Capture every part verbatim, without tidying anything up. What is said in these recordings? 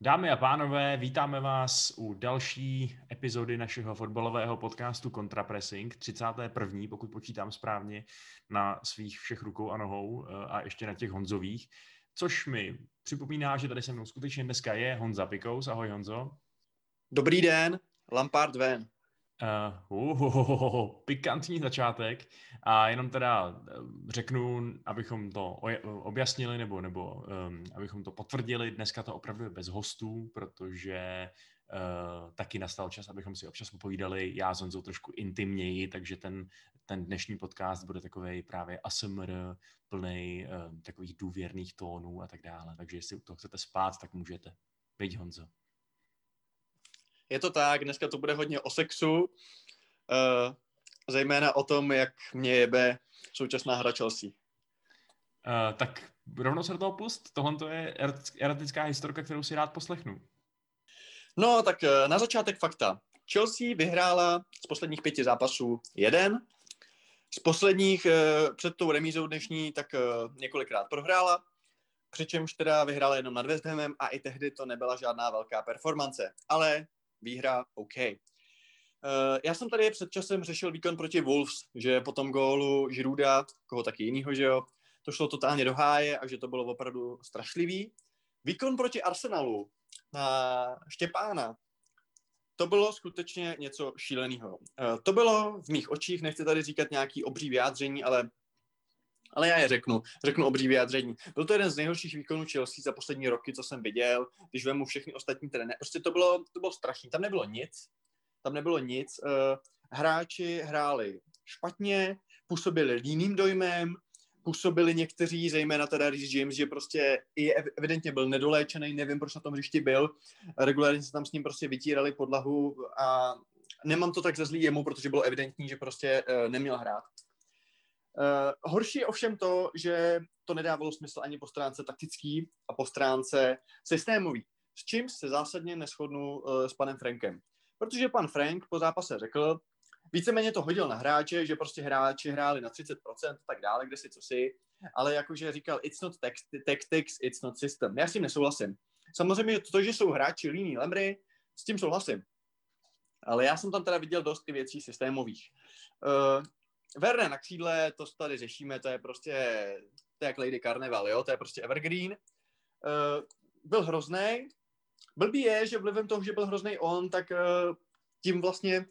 Dámy a pánové, vítáme vás u další epizody našeho fotbalového podcastu Kontrapressing, třicáté první, pokud počítám správně, na svých všech rukou a nohou a ještě na těch Honzových, což mi připomíná, že tady se mnou skutečně dneska je Honza Pikous. Ahoj Honzo. Dobrý den, Lampard ven. Uh, uh, uh, uh, uh, pikantní začátek a jenom teda řeknu, abychom to objasnili nebo, nebo um, abychom to potvrdili, dneska to opravdu je bez hostů, protože uh, taky nastal čas, abychom si občas popovídali, já s Honzou trošku intimněji, takže ten, ten dnešní podcast bude takovej právě A S M R, plnej uh, takových důvěrných tónů a tak dále, takže jestli u toho chcete spát, tak můžete. Viď Honzo. Je to tak, dneska to bude hodně o sexu, zejména o tom, jak mě jebe současná hra Chelsea. Uh, tak rovnou se do toho pust, tohle to je erotická historka, kterou si rád poslechnu. No, tak na začátek fakta. Chelsea vyhrála z posledních pěti zápasů jeden, z posledních před tou remízou dnešní tak několikrát prohrála, přičemž teda vyhrála jenom nad West Hamem a i tehdy to nebyla žádná velká performance, ale výhra, OK. Uh, já jsem tady před časem řešil výkon proti Wolves, že po tom gólu Žiruda, koho taky jinýho, že jo, to šlo totálně do háje a že to bylo opravdu strašlivý. Výkon proti Arsenalu na Štěpána, to bylo skutečně něco šíleného. Uh, to bylo v mých očích, nechci tady říkat nějaký obří vyjádření, ale, ale já je řeknu, řeknu obří vyjádření. Byl to jeden z nejhorších výkonů Chelsea za poslední roky, co jsem viděl, když vemu všechny ostatní trenéry. Prostě to bylo, to bylo strašný, tam nebylo nic, tam nebylo nic. Hráči hráli špatně, působili líným dojmem, působili někteří, zejména teda Reece James, že prostě i evidentně byl nedoléčený, nevím, proč na tom hřišti byl, regulárně se tam s ním prostě vytírali podlahu a nemám to tak ze zlý jemu, protože bylo evidentní, že prostě neměl hrát. Uh, horší je ovšem to, že to nedávalo smysl ani po stránce taktický a po stránce systémový, s čím se zásadně neshodnu uh, s panem Frankem. Protože pan Frank po zápase řekl, víceméně to hodil na hráče, že prostě hráči hráli na třicet procent a tak dále, kde si co si, ale jakože říkal, it's not tactics, it's not system. Já s tím nesouhlasím. Samozřejmě to, že jsou hráči líní lemry, s tím souhlasím. Ale já jsem tam teda viděl dost i věcí systémových. Uh, Werner na křídle, to tady řešíme, to je prostě, to je jak Lady Carnival, jo? To je prostě evergreen. Uh, byl hroznej. Blbý je, že vlivem toho, že byl hroznej on, tak uh, tím vlastně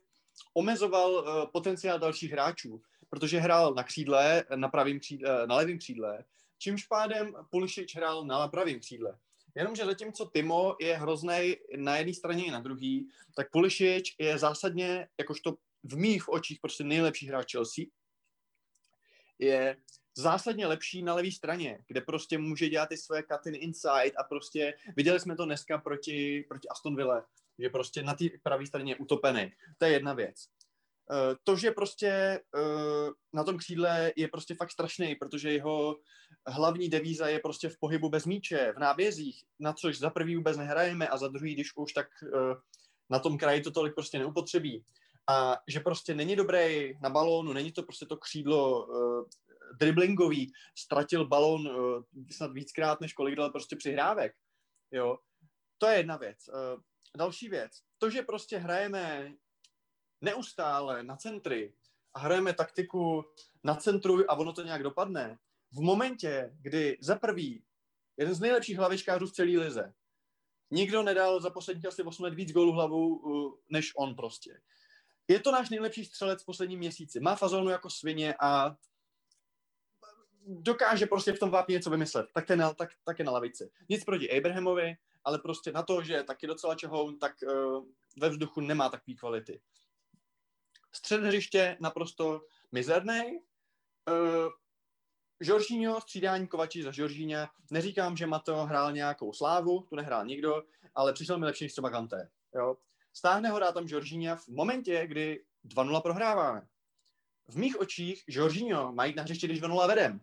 omezoval uh, potenciál dalších hráčů, protože hrál na křídle, na pravým křídle, na levým křídle, čímž pádem Pulisic hrál na pravým křídle. Jenomže zatímco Timo je hroznej na jedné straně i na druhý, tak Pulisic je zásadně, jakožto v mých očích prostě nejlepší hráč Chelsea, je zásadně lepší na levé straně, kde prostě může dělat ty svoje cutiny inside a prostě viděli jsme to dneska proti, proti Aston Ville, že prostě na té pravé straně je utopený. To je jedna věc. To, že prostě na tom křídle je prostě fakt strašný, protože jeho hlavní devíza je prostě v pohybu bez míče, v nábězích, na což za prvý vůbec nehrajeme a za druhý, když už, tak na tom kraji to tolik prostě neupotřebí. A že prostě není dobrý na balónu, není to prostě to křídlo uh, driblingový, ztratil balón uh, snad víckrát, než kolik dal prostě přihrávek, jo. To je jedna věc. Uh, další věc, to, že prostě hrajeme neustále na centry a hrajeme taktiku na centru a ono to nějak dopadne, v momentě, kdy za prvý jeden z nejlepších hlavičkářů v celé lize, nikdo nedal za poslední asi osm let víc gólů hlavou uh, než on prostě. Je to náš nejlepší střelec v posledním měsíci. Má fazonu jako svině a dokáže prostě v tom vápně něco vymyslet. Tak, ten, tak, tak je na lavici. Nic proti Abrahamovi, ale prostě na to, že je taky docela čehoun, tak uh, ve vzduchu nemá takové kvality. Střed hřiště naprosto mizernej. Uh, Jorginho, střídání Kovačič za Jorginha. Neříkám, že Mateo hrál nějakou slávu, tu nehrál nikdo, ale přišel mi lepší než třeba Kanté, jo. Stáhne ho dá tam Jorginho v momentě, kdy dva nula prohráváme. V mých očích Jorginho má jít na hřiště, když dva nula vedem.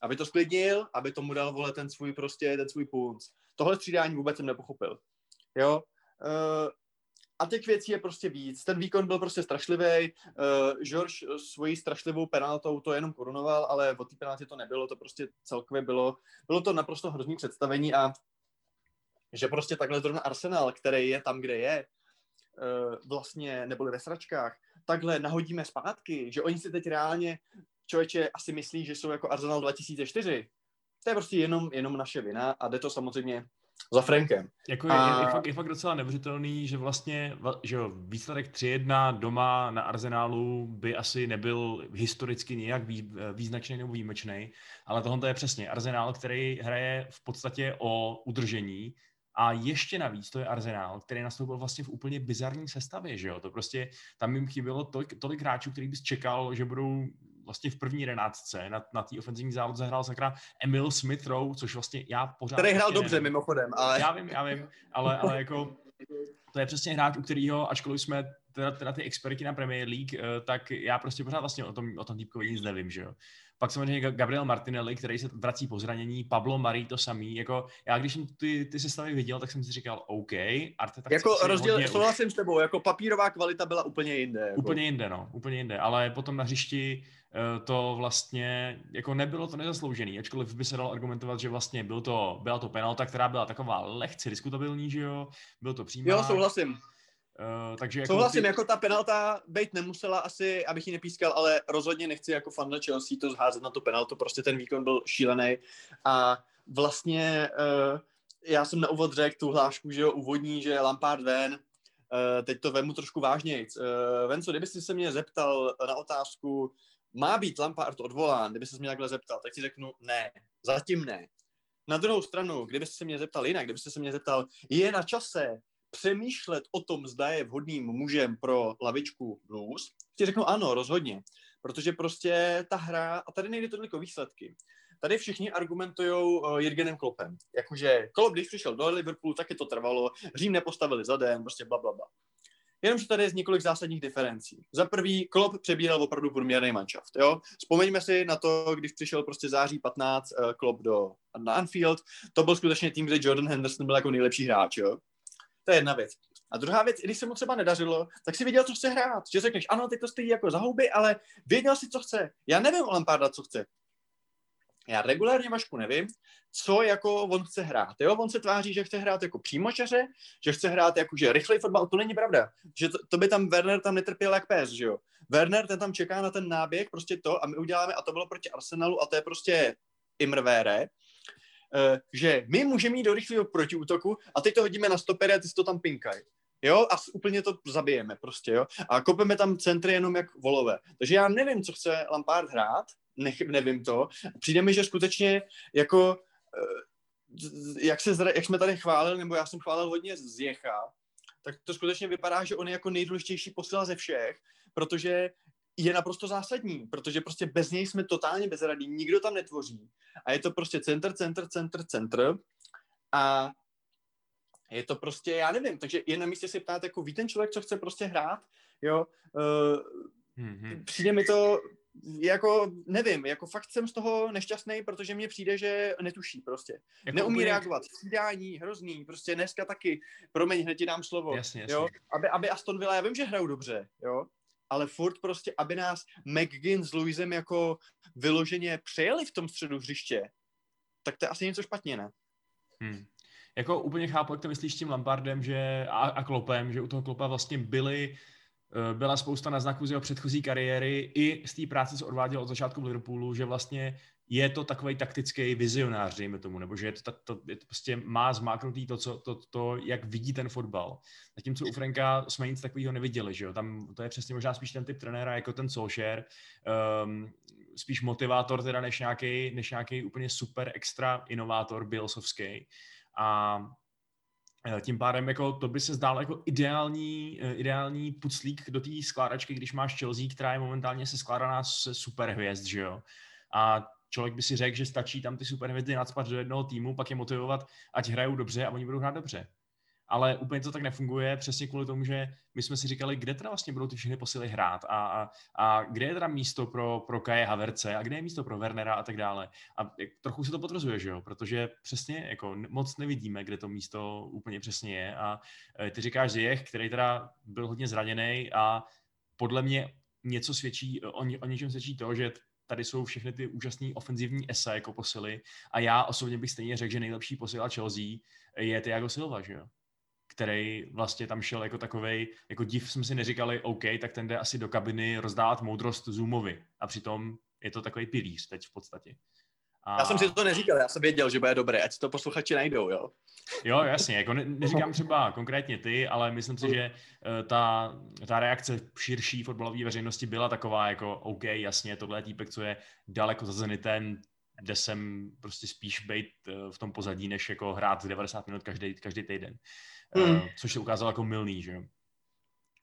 Aby to sklidnil, aby tomu dal, vole, ten svůj prostě, ten svůj punc. Tohle střídání vůbec jsem nepochopil. Jo? Uh, a těch věcí je prostě víc. Ten výkon byl prostě strašlivý. Uh, George svojí strašlivou penaltou to jenom korunoval, ale od té penalty to nebylo. To prostě celkově bylo. Bylo to naprosto hrozný představení a že prostě takhle zrovna Arsenal, který je tam, kde je, vlastně neboli ve sračkách, takhle nahodíme zpátky, že oni si teď reálně, člověče, asi myslí, že jsou jako Arsenal dva tisíce čtyři. To je prostě jenom, jenom naše vina a jde to samozřejmě za Frankem. Jako je, a... je, je, fakt, je fakt docela neuvěřitelný, že vlastně že jo, výsledek tři jedna doma na Arsenalu by asi nebyl historicky nějak vý, význačný nebo výjimečný, ale tohle je přesně Arsenal, který hraje v podstatě o udržení. A ještě navíc to je Arsenal, který nastoupil vlastně v úplně bizarní sestavě, že jo? To prostě, tam jim chybělo tolik, tolik hráčů, který bys čekal, že budou vlastně v první jedenáctce. Na, na té ofenzivní záloze hrál sakra Emil Smith Rowe, což vlastně já pořád... Který hrál dobře nevím. Mimochodem, ale... Já vím, já vím, ale, ale jako... To je přesně hráč, u kterého, ačkoliv jsme teda, teda ty experti na Premier League, tak já prostě pořád vlastně o tom, o tom týpkovi nic nevím, že jo. Pak samozřejmě Gabriel Martinelli, který se vrací po zranění, Pablo Mari to samý, jako já když jsem ty, ty sestavy viděl, tak jsem si říkal, OK, Arteta... Jako rozdíl, souhlasím s tebou, jako papírová kvalita byla úplně jinde. Jako. Úplně jinde, no, úplně jinde, ale potom na hřišti to vlastně, jako nebylo to nezasloužený, ačkoliv by se dalo argumentovat, že vlastně byl to, byla to penalta, která byla taková lehce diskutabilní, že jo, byl to přímá. Jo, souhlasím. Uh, takže jako souhlasím, ty... jako ta penalta bejt nemusela asi, abych ji nepískal, ale rozhodně nechci jako fanda Chelsea to zházet na tu penaltu, prostě ten výkon byl šílený a vlastně uh, já jsem na úvod řekl tu hlášku, že jo, úvodní, že Lampard ven, uh, teď to vemu trošku vážnějc. Uh, Venco, kdyby jsi se mě zeptal na otázku, má být Lampard odvolán, kdyby se mě takhle zeptal, tak ti řeknu ne, zatím ne. Na druhou stranu, kdyby jsi se mě zeptal jinak, kdyby jsi se mě zeptal, je na čase přemýšlet o tom, zda je vhodným mužem pro lavičku Blues, ti řeknu ano, rozhodně, protože prostě ta hra, a tady nejde toliko výsledky, tady všichni argumentujou Jürgenem Kloppem, jakože Klopp, když přišel do Liverpoolu, taky to trvalo, Řím nepostavili zadem, prostě blablabla. Jenomže tady je z několik zásadních diferencí. Za prvý, Klopp přebíral opravdu průměrný manšaft, jo. Vzpomeňme si na to, když přišel prostě září patnáct Klopp do, na Anfield, to byl skutečně tým, kde Jordan Henderson byl jako nejlepší hráč, jo. To je jedna věc. A druhá věc, i když se mu třeba nedařilo, tak si věděl, co chce hrát. Že řekneš, ano, teď to stojí jako za houby, ale věděl si, co chce. Já nevím o Lamparda, co chce. Já regulárně, Vašku, nevím, co jako on chce hrát. Jo? On se tváří, že chce hrát jako přímočaře, že chce hrát jako, že rychlej fotbal. To není pravda. Že to, to by tam Werner tam netrpěl jak pes, že jo. Werner, ten tam čeká na ten náběh, prostě to a my uděláme, a to bylo proti Arsenalu a to je prostě Imrvére. Uh, že my můžeme jít do rychlého protiútoku a teď to hodíme na stopery a ty si to tam pinkají. Jo? A úplně to zabijeme prostě, jo? A kopeme tam centry jenom jak volové. Takže já nevím, co chce Lampard hrát, ne- nevím to. Přijde mi, že skutečně jako, uh, jak, se zra- jak jsme tady chválili, nebo já jsem chválil hodně Zjecha, tak to skutečně vypadá, že on je jako nejdůležitější posila ze všech, protože je naprosto zásadní, protože prostě bez něj jsme totálně bezradí, nikdo tam netvoří. A je to prostě centr, centr, centr, centr. A je to prostě, já nevím, takže je na místě si ptát, jako ví ten člověk, co chce prostě hrát, jo. Uh, mm-hmm. Přijde mi to, jako nevím, jako fakt jsem z toho nešťastný, protože mně přijde, že netuší prostě. Jako neumí úplně... reagovat, střídání, hrozný, prostě dneska taky, promiň, hned ti dám slovo. Jasně, jasně. Jo? Aby, aby Aston Villa, já vím, že hrajou dobře, jo. Ale furt prostě, aby nás McGinn s Luisem jako vyloženě přejeli v tom středu hřiště, tak to je asi něco špatně, ne? Hmm. Jako úplně chápu, jak to myslíš s tím Lampardem že, a, a Kloppem, že u toho Kloppa vlastně byly, byla spousta náznaků z jeho předchozí kariéry i z té práce, co odváděl od začátku v Liverpoolu, že vlastně je to takovej taktický vizionář, dejme tomu, nebo že je to, to, je to prostě má zmáknutý to, co, to, to, jak vidí ten fotbal. Zatímco u Franka jsme nic takového neviděli, že jo, tam to je přesně možná spíš ten typ trenéra, jako ten Solskjaer, um, spíš motivátor teda, než nějaký, než nějaký úplně super extra inovátor Bielsovský. A tím pádem jako, to by se zdálo jako ideální, ideální puclík do té skládačky, když máš Chelsea, která je momentálně se skládaná z superhvězd, že jo. A člověk by si řekl, že stačí tam ty superhvězdy nacpat do jednoho týmu, pak je motivovat, ať hrajou dobře a oni budou hrát dobře. Ale úplně to tak nefunguje, přesně kvůli tomu, že my jsme si říkali, kde teda vlastně budou ty všechny posily hrát a, a, a kde je teda místo pro, pro Kaje Havertze a kde je místo pro Wernera a tak dále. A trochu se to potvrzuje, že jo, protože přesně jako moc nevidíme, kde to místo úplně přesně je. A ty říkáš Ziyech, který teda byl hodně zraněný a podle mě něco svědčí, o, o něčem svědčí to, že tady jsou všechny ty úžasný ofenzivní esa jako posily a já osobně bych stejně řekl, že nejlepší posila Chelsea je Thiago Silva, že jo? Který vlastně tam šel jako takovej, jako div jsme si neříkali, OK, tak ten jde asi do kabiny rozdávat moudrost Zoomovi a přitom je to takový pilíř teď v podstatě. A... Já jsem si to neříkal, já jsem věděl, že bude dobré, ať to posluchači najdou, jo? Jo, jasně, jako ne, neříkám třeba konkrétně ty, ale myslím si, že ta, ta reakce širší fotbalové veřejnosti byla taková, jako OK, jasně, tohle je týpek, co je daleko za Zenitem, kde jsem prostě spíš bejt v tom pozadí, než jako hrát devadesát minut každý, každý týden, hmm. což se ukázalo jako mylný, že jo?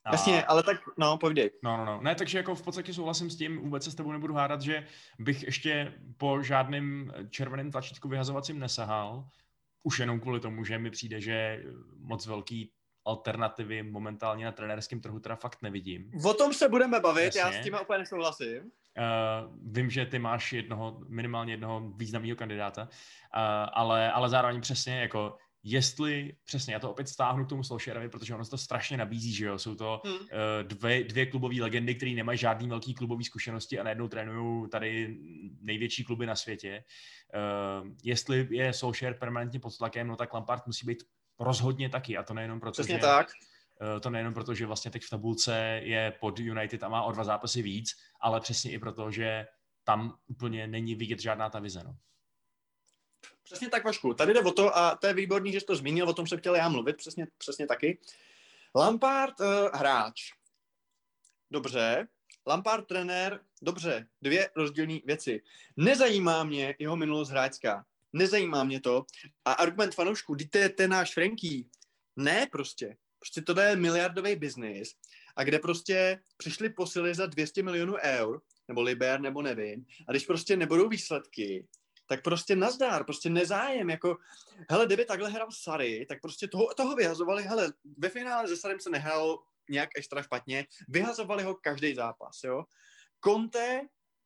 A... Jasně, ale tak, no, povídej. No, no, no. Ne, takže jako v podstatě souhlasím s tím, vůbec se s tebou nebudu hádat, že bych ještě po žádném červeném tlačítku vyhazovacím nesahal, už jenom kvůli tomu, že mi přijde, že moc velký alternativy momentálně na trenérském trhu teda fakt nevidím. O tom se budeme bavit, jasně. Já s tím úplně nesouhlasím. Uh, vím, že ty máš jednoho, minimálně jednoho významného kandidáta, uh, ale, ale zároveň přesně jako... Jestli, přesně, já to opět stáhnu k tomu Solskjaerovi, protože ono se to strašně nabízí, že jo, jsou to hmm. uh, dvě, dvě klubové legendy, které nemají žádný velký klubový zkušenosti a najednou trénují tady největší kluby na světě. Uh, jestli je Solskjaer permanentně pod tlakem, no tak Lampard musí být rozhodně taky a to nejenom proto, přesně že, tak. Uh, to nejenom proto, že vlastně teď v tabulce je pod United a má o dva zápasy víc, ale přesně i proto, že tam úplně není vidět žádná ta vize, no. Přesně tak, Vašku. Tady jde o to, a to je výborný, že jsi to zmínil, o tom jsem chtěl já mluvit, přesně, přesně taky. Lampard uh, hráč. Dobře. Lampard trenér. Dobře. Dvě rozdílné věci. Nezajímá mě jeho minulost hráčská. Nezajímá mě to. A argument fanoušků, když to je ten náš Frankie. Ne prostě. Prostě to je miliardový biznis. A kde prostě přišli posily za dvě stě milionů eur, nebo liber, nebo nevím. A když prostě nebudou výsledky, tak prostě nazdár, prostě nezájem, jako, hele, kdyby takhle hrál Sarri, tak prostě toho, toho vyhazovali, hele, ve finále se Sarrem se nehrálo nějak extra špatně, vyhazovali ho každý zápas, jo. Conte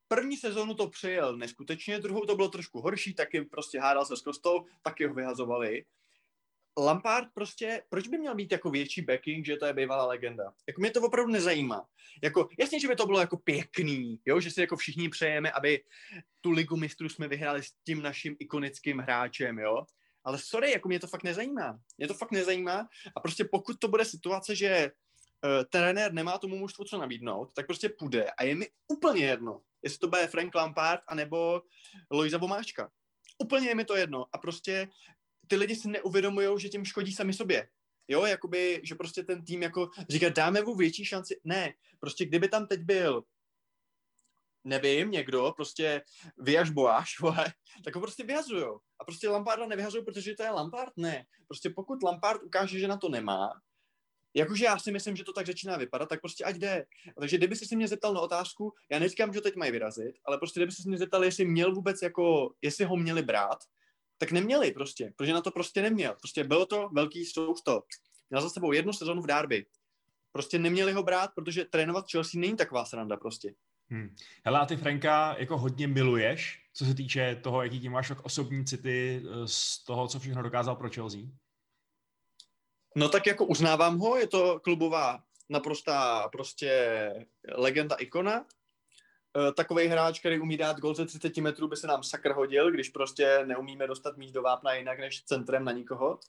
první sezónu to přijel neskutečně, druhou to bylo trošku horší, taky prostě hádal se s Kostou, taky ho vyhazovali. Lampard prostě, proč by měl být jako větší backing, že to je bývalá legenda? Jako mě to opravdu nezajímá. Jako, jasně, že by to bylo jako pěkný, jo? Že si jako všichni přejeme, aby tu ligu mistrů jsme vyhráli s tím naším ikonickým hráčem, jo? Ale sorry, jako mě to fakt nezajímá. Mě to fakt nezajímá a prostě pokud to bude situace, že uh, trenér nemá tomu mužstvu co nabídnout, tak prostě půjde a je mi úplně jedno, jestli to bude Frank Lampard anebo Lojza Vomáčka. Úplně je mi to jedno a prostě ty lidi si neuvědomujou, že tím škodí sami sobě. Jo, jakoby, že prostě ten tým jako říká, dáme mu větší šanci. Ne, prostě kdyby tam teď byl, nevím, někdo, prostě vyjaž boáš, tak ho prostě vyhazujou. A prostě Lamparda nevyhazují, protože to je Lampard, ne. Prostě pokud Lampard ukáže, že na to nemá, jakože já si myslím, že to tak začíná vypadat, tak prostě ať jde. Takže kdyby jsi se mě zeptal na otázku, já neříkám, že teď mají vyrazit, ale prostě kdyby jsi se mě zeptal, jestli měl vůbec jako, jestli ho měli brát, tak neměli prostě, protože na to prostě neměl. Prostě bylo to velký sousto. Měl za sebou jednu sezonu v derby. Prostě neměli ho brát, protože trénovat Chelsea není taková sranda prostě. Hmm. Hele, a ty Franka jako hodně miluješ, co se týče toho, jaký tím máš osobní city z toho, co všechno dokázal pro Chelsea? No tak jako uznávám ho, je to klubová naprostá prostě legenda, ikona. Takovej hráč, který umí dát gol ze třicet metrů, by se nám sakr hodil, když prostě neumíme dostat míč do vápna jinak než centrem na nikoho.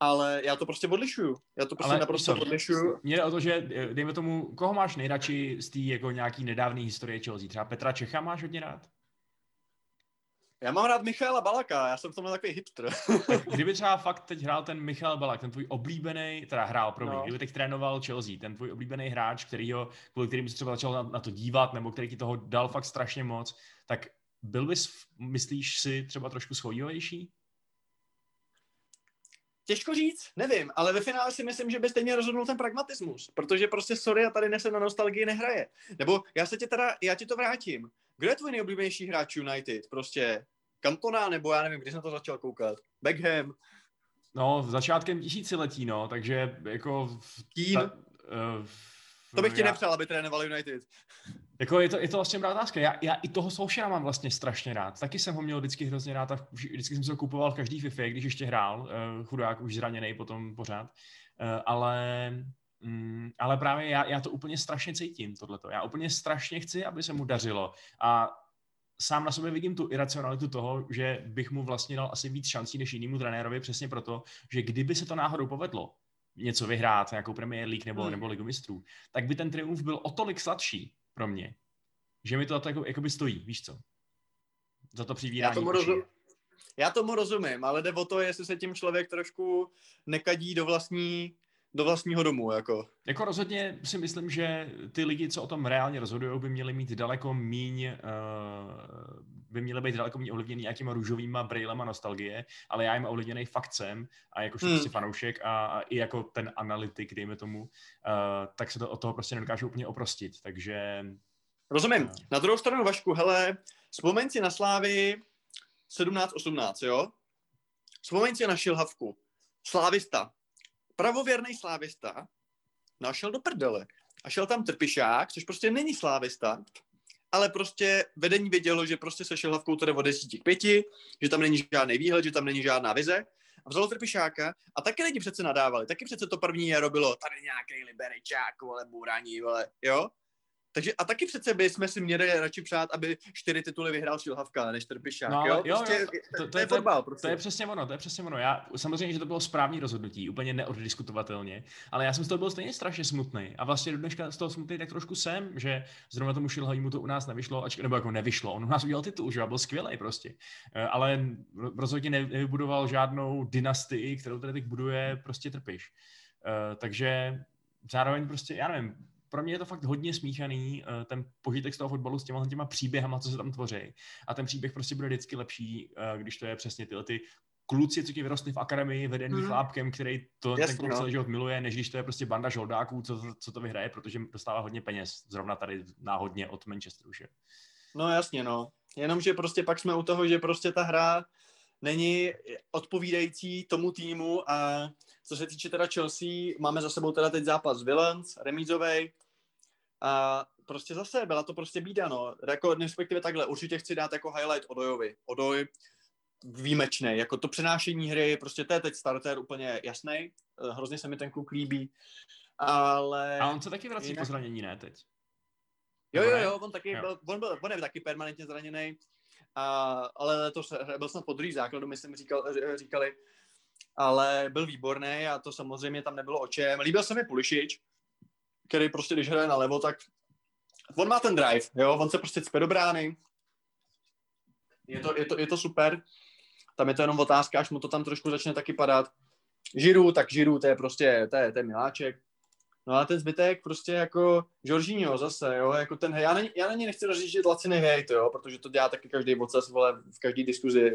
Ale já to prostě odlišuju. Já to prostě Ale naprosto to, odlišuju. Mě jde o to, že dejme tomu, koho máš nejradši z té jako nějaký nedávné historie Chelsea? Třeba Petra Čecha máš hodně rád? Já mám rád Michala Balaka, já jsem v tomhle takový hipster. Tak kdyby třeba fakt teď hrál ten Michal Balak, ten tvůj oblíbený, teda hrál pro mě, no. Kdyby teď trénoval Chelsea, ten tvůj oblíbený hráč, kterýho, kvůli kterým jsi třeba začal na, na to dívat, nebo který ti toho dal fakt strašně moc, tak byl bys, myslíš si, třeba trošku shojivější? Těžko říct, nevím, ale ve finále si myslím, že by stejně rozhodnul ten pragmatismus, protože prostě sorry, a tady nesem na nostalgii nehraje. Nebo já se tě teda, já ti to vrátím. Kdo je tvůj nejoblíbenější hráč United? Prostě Cantona, nebo já nevím, kdy jsem to začal koukat. Beckham. No, v začátkem tisíciletí, no, takže jako... Tím? Ta, uh, to bych já... ti nepřál, aby trénoval United. Jako je to, je to vlastně brát otázka. Já, já i toho Solskjaera mám vlastně strašně rád. Taky jsem ho měl vždycky hrozně rád a vždycky jsem se ho kupoval v každý FIFA, když ještě hrál. Uh, chudák, už zraněnej potom pořád. Uh, ale... Mm, ale právě já, já to úplně strašně cítím, tohleto. Já úplně strašně chci, aby se mu dařilo. A sám na sobě vidím tu iracionalitu toho, že bych mu vlastně dal asi víc šancí než jinému trenérovi, přesně proto, že kdyby se to náhodou povedlo, něco vyhrát, nějakou Premier League nebo, nebo Ligu mistrů, tak by ten triumf byl o tolik sladší pro mě, že mi to tak jako, jako by stojí, víš co? Za to přivírání. Já tomu, rozum, já tomu rozumím, ale jde o to, jestli se tím člověk trošku nekadí do vlastní do vlastního domu, jako. Jako rozhodně si myslím, že ty lidi, co o tom reálně rozhodují, by měli mít daleko míň, uh, by měli být daleko míň ovlivněný nějakýma růžovýma brýlema nostalgie, ale já jim ovlivněný fakt jsem a jakožto hmm. prostě fanoušek a, a i jako ten analytik, dejme tomu, uh, tak se to od toho prostě nedokážu úplně oprostit, takže... Rozumím. Uh, na druhou stranu, Vašku, hele, vzpomeň si na Slávy sedmnáct osmnáct, jo? Vzpomeň si na Šilhavku. Slávista. Pravověrný slávista našel do prdele a šel tam Trpišák, což prostě není slávista, ale prostě vedení vědělo, že prostě se Šilhavkou teda od deseti k pěti, že tam není žádný výhled, že tam není žádná vize a vzalo Trpišáka a taky lidi přece nadávali, taky přece to první jaro bylo, tady nějaký Liberičák, vole, Buraní, vole, jo? Takže a taky přece bychom si měli radši přát, aby čtyři tituly vyhrál Šilhavka, než Trpišák, no, jo? jo, prostě, jo to, to, to je fotbal, prostě. To je přesně ono, to je přesně ono. Já, samozřejmě, že to bylo správný rozhodnutí, úplně neoddiskutovatelně, ale já jsem z toho byl stejně strašně smutný. A vlastně do dneška z toho smutný tak trošku jsem, že zrovna tomu Šilhavýmu to u nás nevyšlo, ač, nebo jako nevyšlo, on u nás udělal titul, že byl skvělej prostě. Ale rozhodně nevybudoval žádnou dynastii, kterou tady teď buduje prostě Trpiš. Takže zároveň prostě, já nevím, pro mě je to fakt hodně smíchaný, ten požitek z toho fotbalu s těma, těma příběhama, co se tam tvoří. A ten příběh prostě bude vždycky lepší, když to je přesně tyhle ty kluci, co ti vyrostli v akademii, vedený mm. chlápkem, který to yes, ten klub no. celý život miluje, než když to je prostě banda žoldáků, co, co to vyhraje, protože dostává hodně peněz, zrovna tady náhodně od Manchesteru. Že? No jasně, no. Jenomže prostě pak jsme u toho, že prostě ta hra není odpovídající tomu týmu a co se týče teda Chelsea, máme za sebou teda teď zápas Villans, remízovej. A prostě zase byla to prostě bída, no. Jako, respektive takhle, určitě chci dát jako highlight Odojovi. Odoj výjimečný, jako to přenášení hry, prostě to je teď starter úplně jasný. Hrozně se mi ten kluk líbí, ale... A on se taky vrací jinak... po zranění, ne teď? Jo, jo, jo, on taky jo. Byl, on byl, on je taky permanentně zraněný, ale to se, byl snad po druhý základu, my jsme říkal, říkali, ale byl výborný a to samozřejmě tam nebylo o čem. Líbil se mi Pulišič, který prostě, když hraje nalevo, tak on má ten drive, jo, on se prostě cpe do brány. Je to, je to, je to super. Tam je to jenom otázka, až mu to tam trošku začne taky padat. Žiru, tak Žiru, to je prostě, to je, to je miláček. No a ten zbytek prostě jako Jorginho zase, jo, jako ten, já na, já na něj nechci rozřížit lacinej hejt, jo, protože to dělá taky každý vocas, vole, v každý diskuzi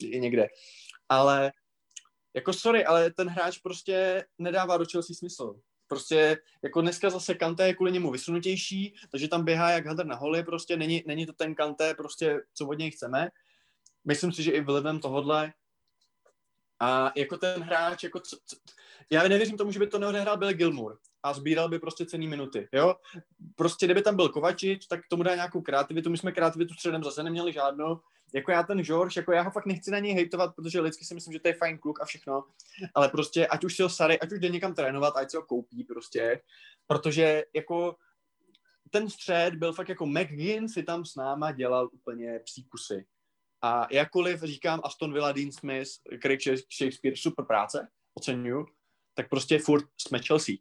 i někde. Ale, jako sorry, ale ten hráč prostě nedává do Chelsea smysl. Prostě jako dneska zase Kanté je kvůli němu vysunutější, takže tam běhá jak hadr na holi, prostě není, není to ten Kanté, prostě co od něj chceme. Myslím si, že i vlivem tohodle. A jako ten hráč, jako co, co, já nevěřím tomu, že by to neodehrál Billy Gilmour a sbíral by prostě cenný minuty, jo. Prostě kdyby tam byl Kovačič, tak tomu dá nějakou kreativitu, my jsme kreativitu středem zase neměli žádnou. Jako já ten George, jako já ho fakt nechci na něj hejtovat, protože lidsky si myslím, že to je fajn kluk a všechno, ale prostě ať už si ho sary, ať už jde někam trénovat, ať si ho koupí prostě, protože jako ten střed byl fakt jako McGinn si tam s náma dělal úplně psí kusy. A jakkoliv říkám Aston Villa, Dean Smith, Craig Shakespeare, super práce, oceňuju, tak prostě furt jsme Chelsea.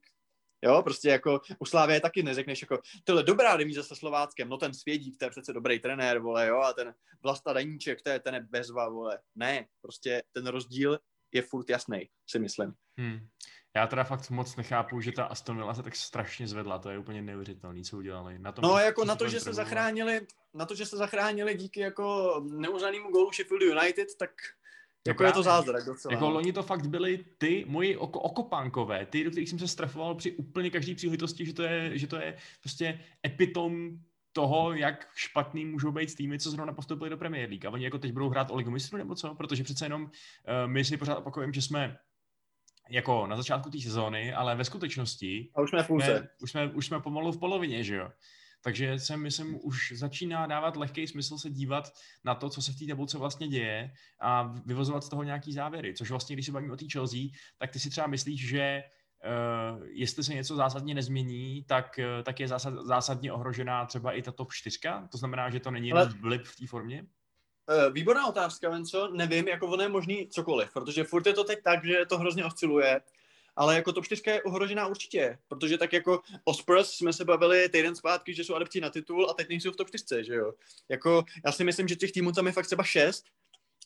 Jo, prostě jako u Slávie taky neřekneš jako tohle dobrá remíza se Slováckem, no ten Svědík, to je přece dobrý trenér, vole, jo, a ten Vlasta Daníček, to je ten je bezva, vole. Ne, prostě ten rozdíl je furt jasný, si myslím. Hmm. Já teda fakt moc nechápu, že ta Aston Villa se tak strašně zvedla, to je úplně neuvěřitelný, co udělali. Na tom, no jako na to, že se zachránili, na to, že se zachránili díky jako neuznanému gólu Sheffield United, tak jako je to zázrak docela. Jako loni to fakt byli ty, moji oko, okopánkové, ty, do kterých jsem se strafoval při úplně každý příležitosti, že to je, že to je prostě epitom toho, jak špatný můžou být týmy, co zrovna postoupili do Premier League. A oni jako teď budou hrát o Ligu mistrů nebo co? Protože přece jenom uh, my si pořád opakujeme, že jsme jako na začátku té sezóny, ale ve skutečnosti... A už jsme v půlce. Už jsme, už jsme pomalu v polovině, že jo? Takže se, myslím, už začíná dávat lehký smysl se dívat na to, co se v té tabulce vlastně děje a vyvozovat z toho nějaký závěry. Což vlastně, když se bavíme o té Chelsea, tak ty si třeba myslíš, že Uh, jestli se něco zásadně nezmění, tak, uh, tak je zásad, zásadně ohrožená třeba i ta top čtyři? To znamená, že to není jen blip v té formě? Uh, výborná otázka, Venco. Nevím, jako ono je možný cokoliv, protože furt je to teď tak, že to hrozně osciluje, ale jako top čtyři je ohrožená určitě, protože tak jako o Spurs jsme se bavili týden zpátky, že jsou adepti na titul a teď nejsou v top čtyři, že jo? Jako, já si myslím, že těch týmů tam je fakt třeba šest,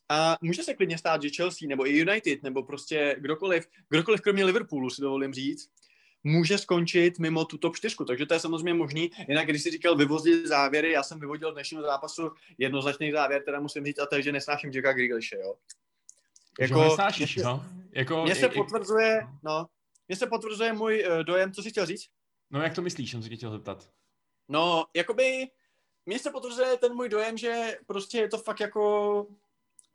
a může se klidně stát, že Chelsea, nebo i United, nebo prostě kdokoliv, kdokoliv kromě Liverpoolu, si dovolím říct, může skončit mimo tu top čtyři, takže to je samozřejmě možný. Jinak, když jsi říkal vyvozit závěry, já jsem vyvodil dnešního zápasu jednoznačný závěr, teda musím říct, a to je, že nesnáším Jacka Grealishe, jo. Jako, nesnášíš, mě, no? Jako, mě se i, potvrzuje, i, no, mě se potvrzuje můj uh, dojem, co jsi chtěl říct? No, jak to myslíš, jsem se chtěl zeptat. No, jakoby, mě se potvrzuje ten můj dojem, že prostě je to fakt jako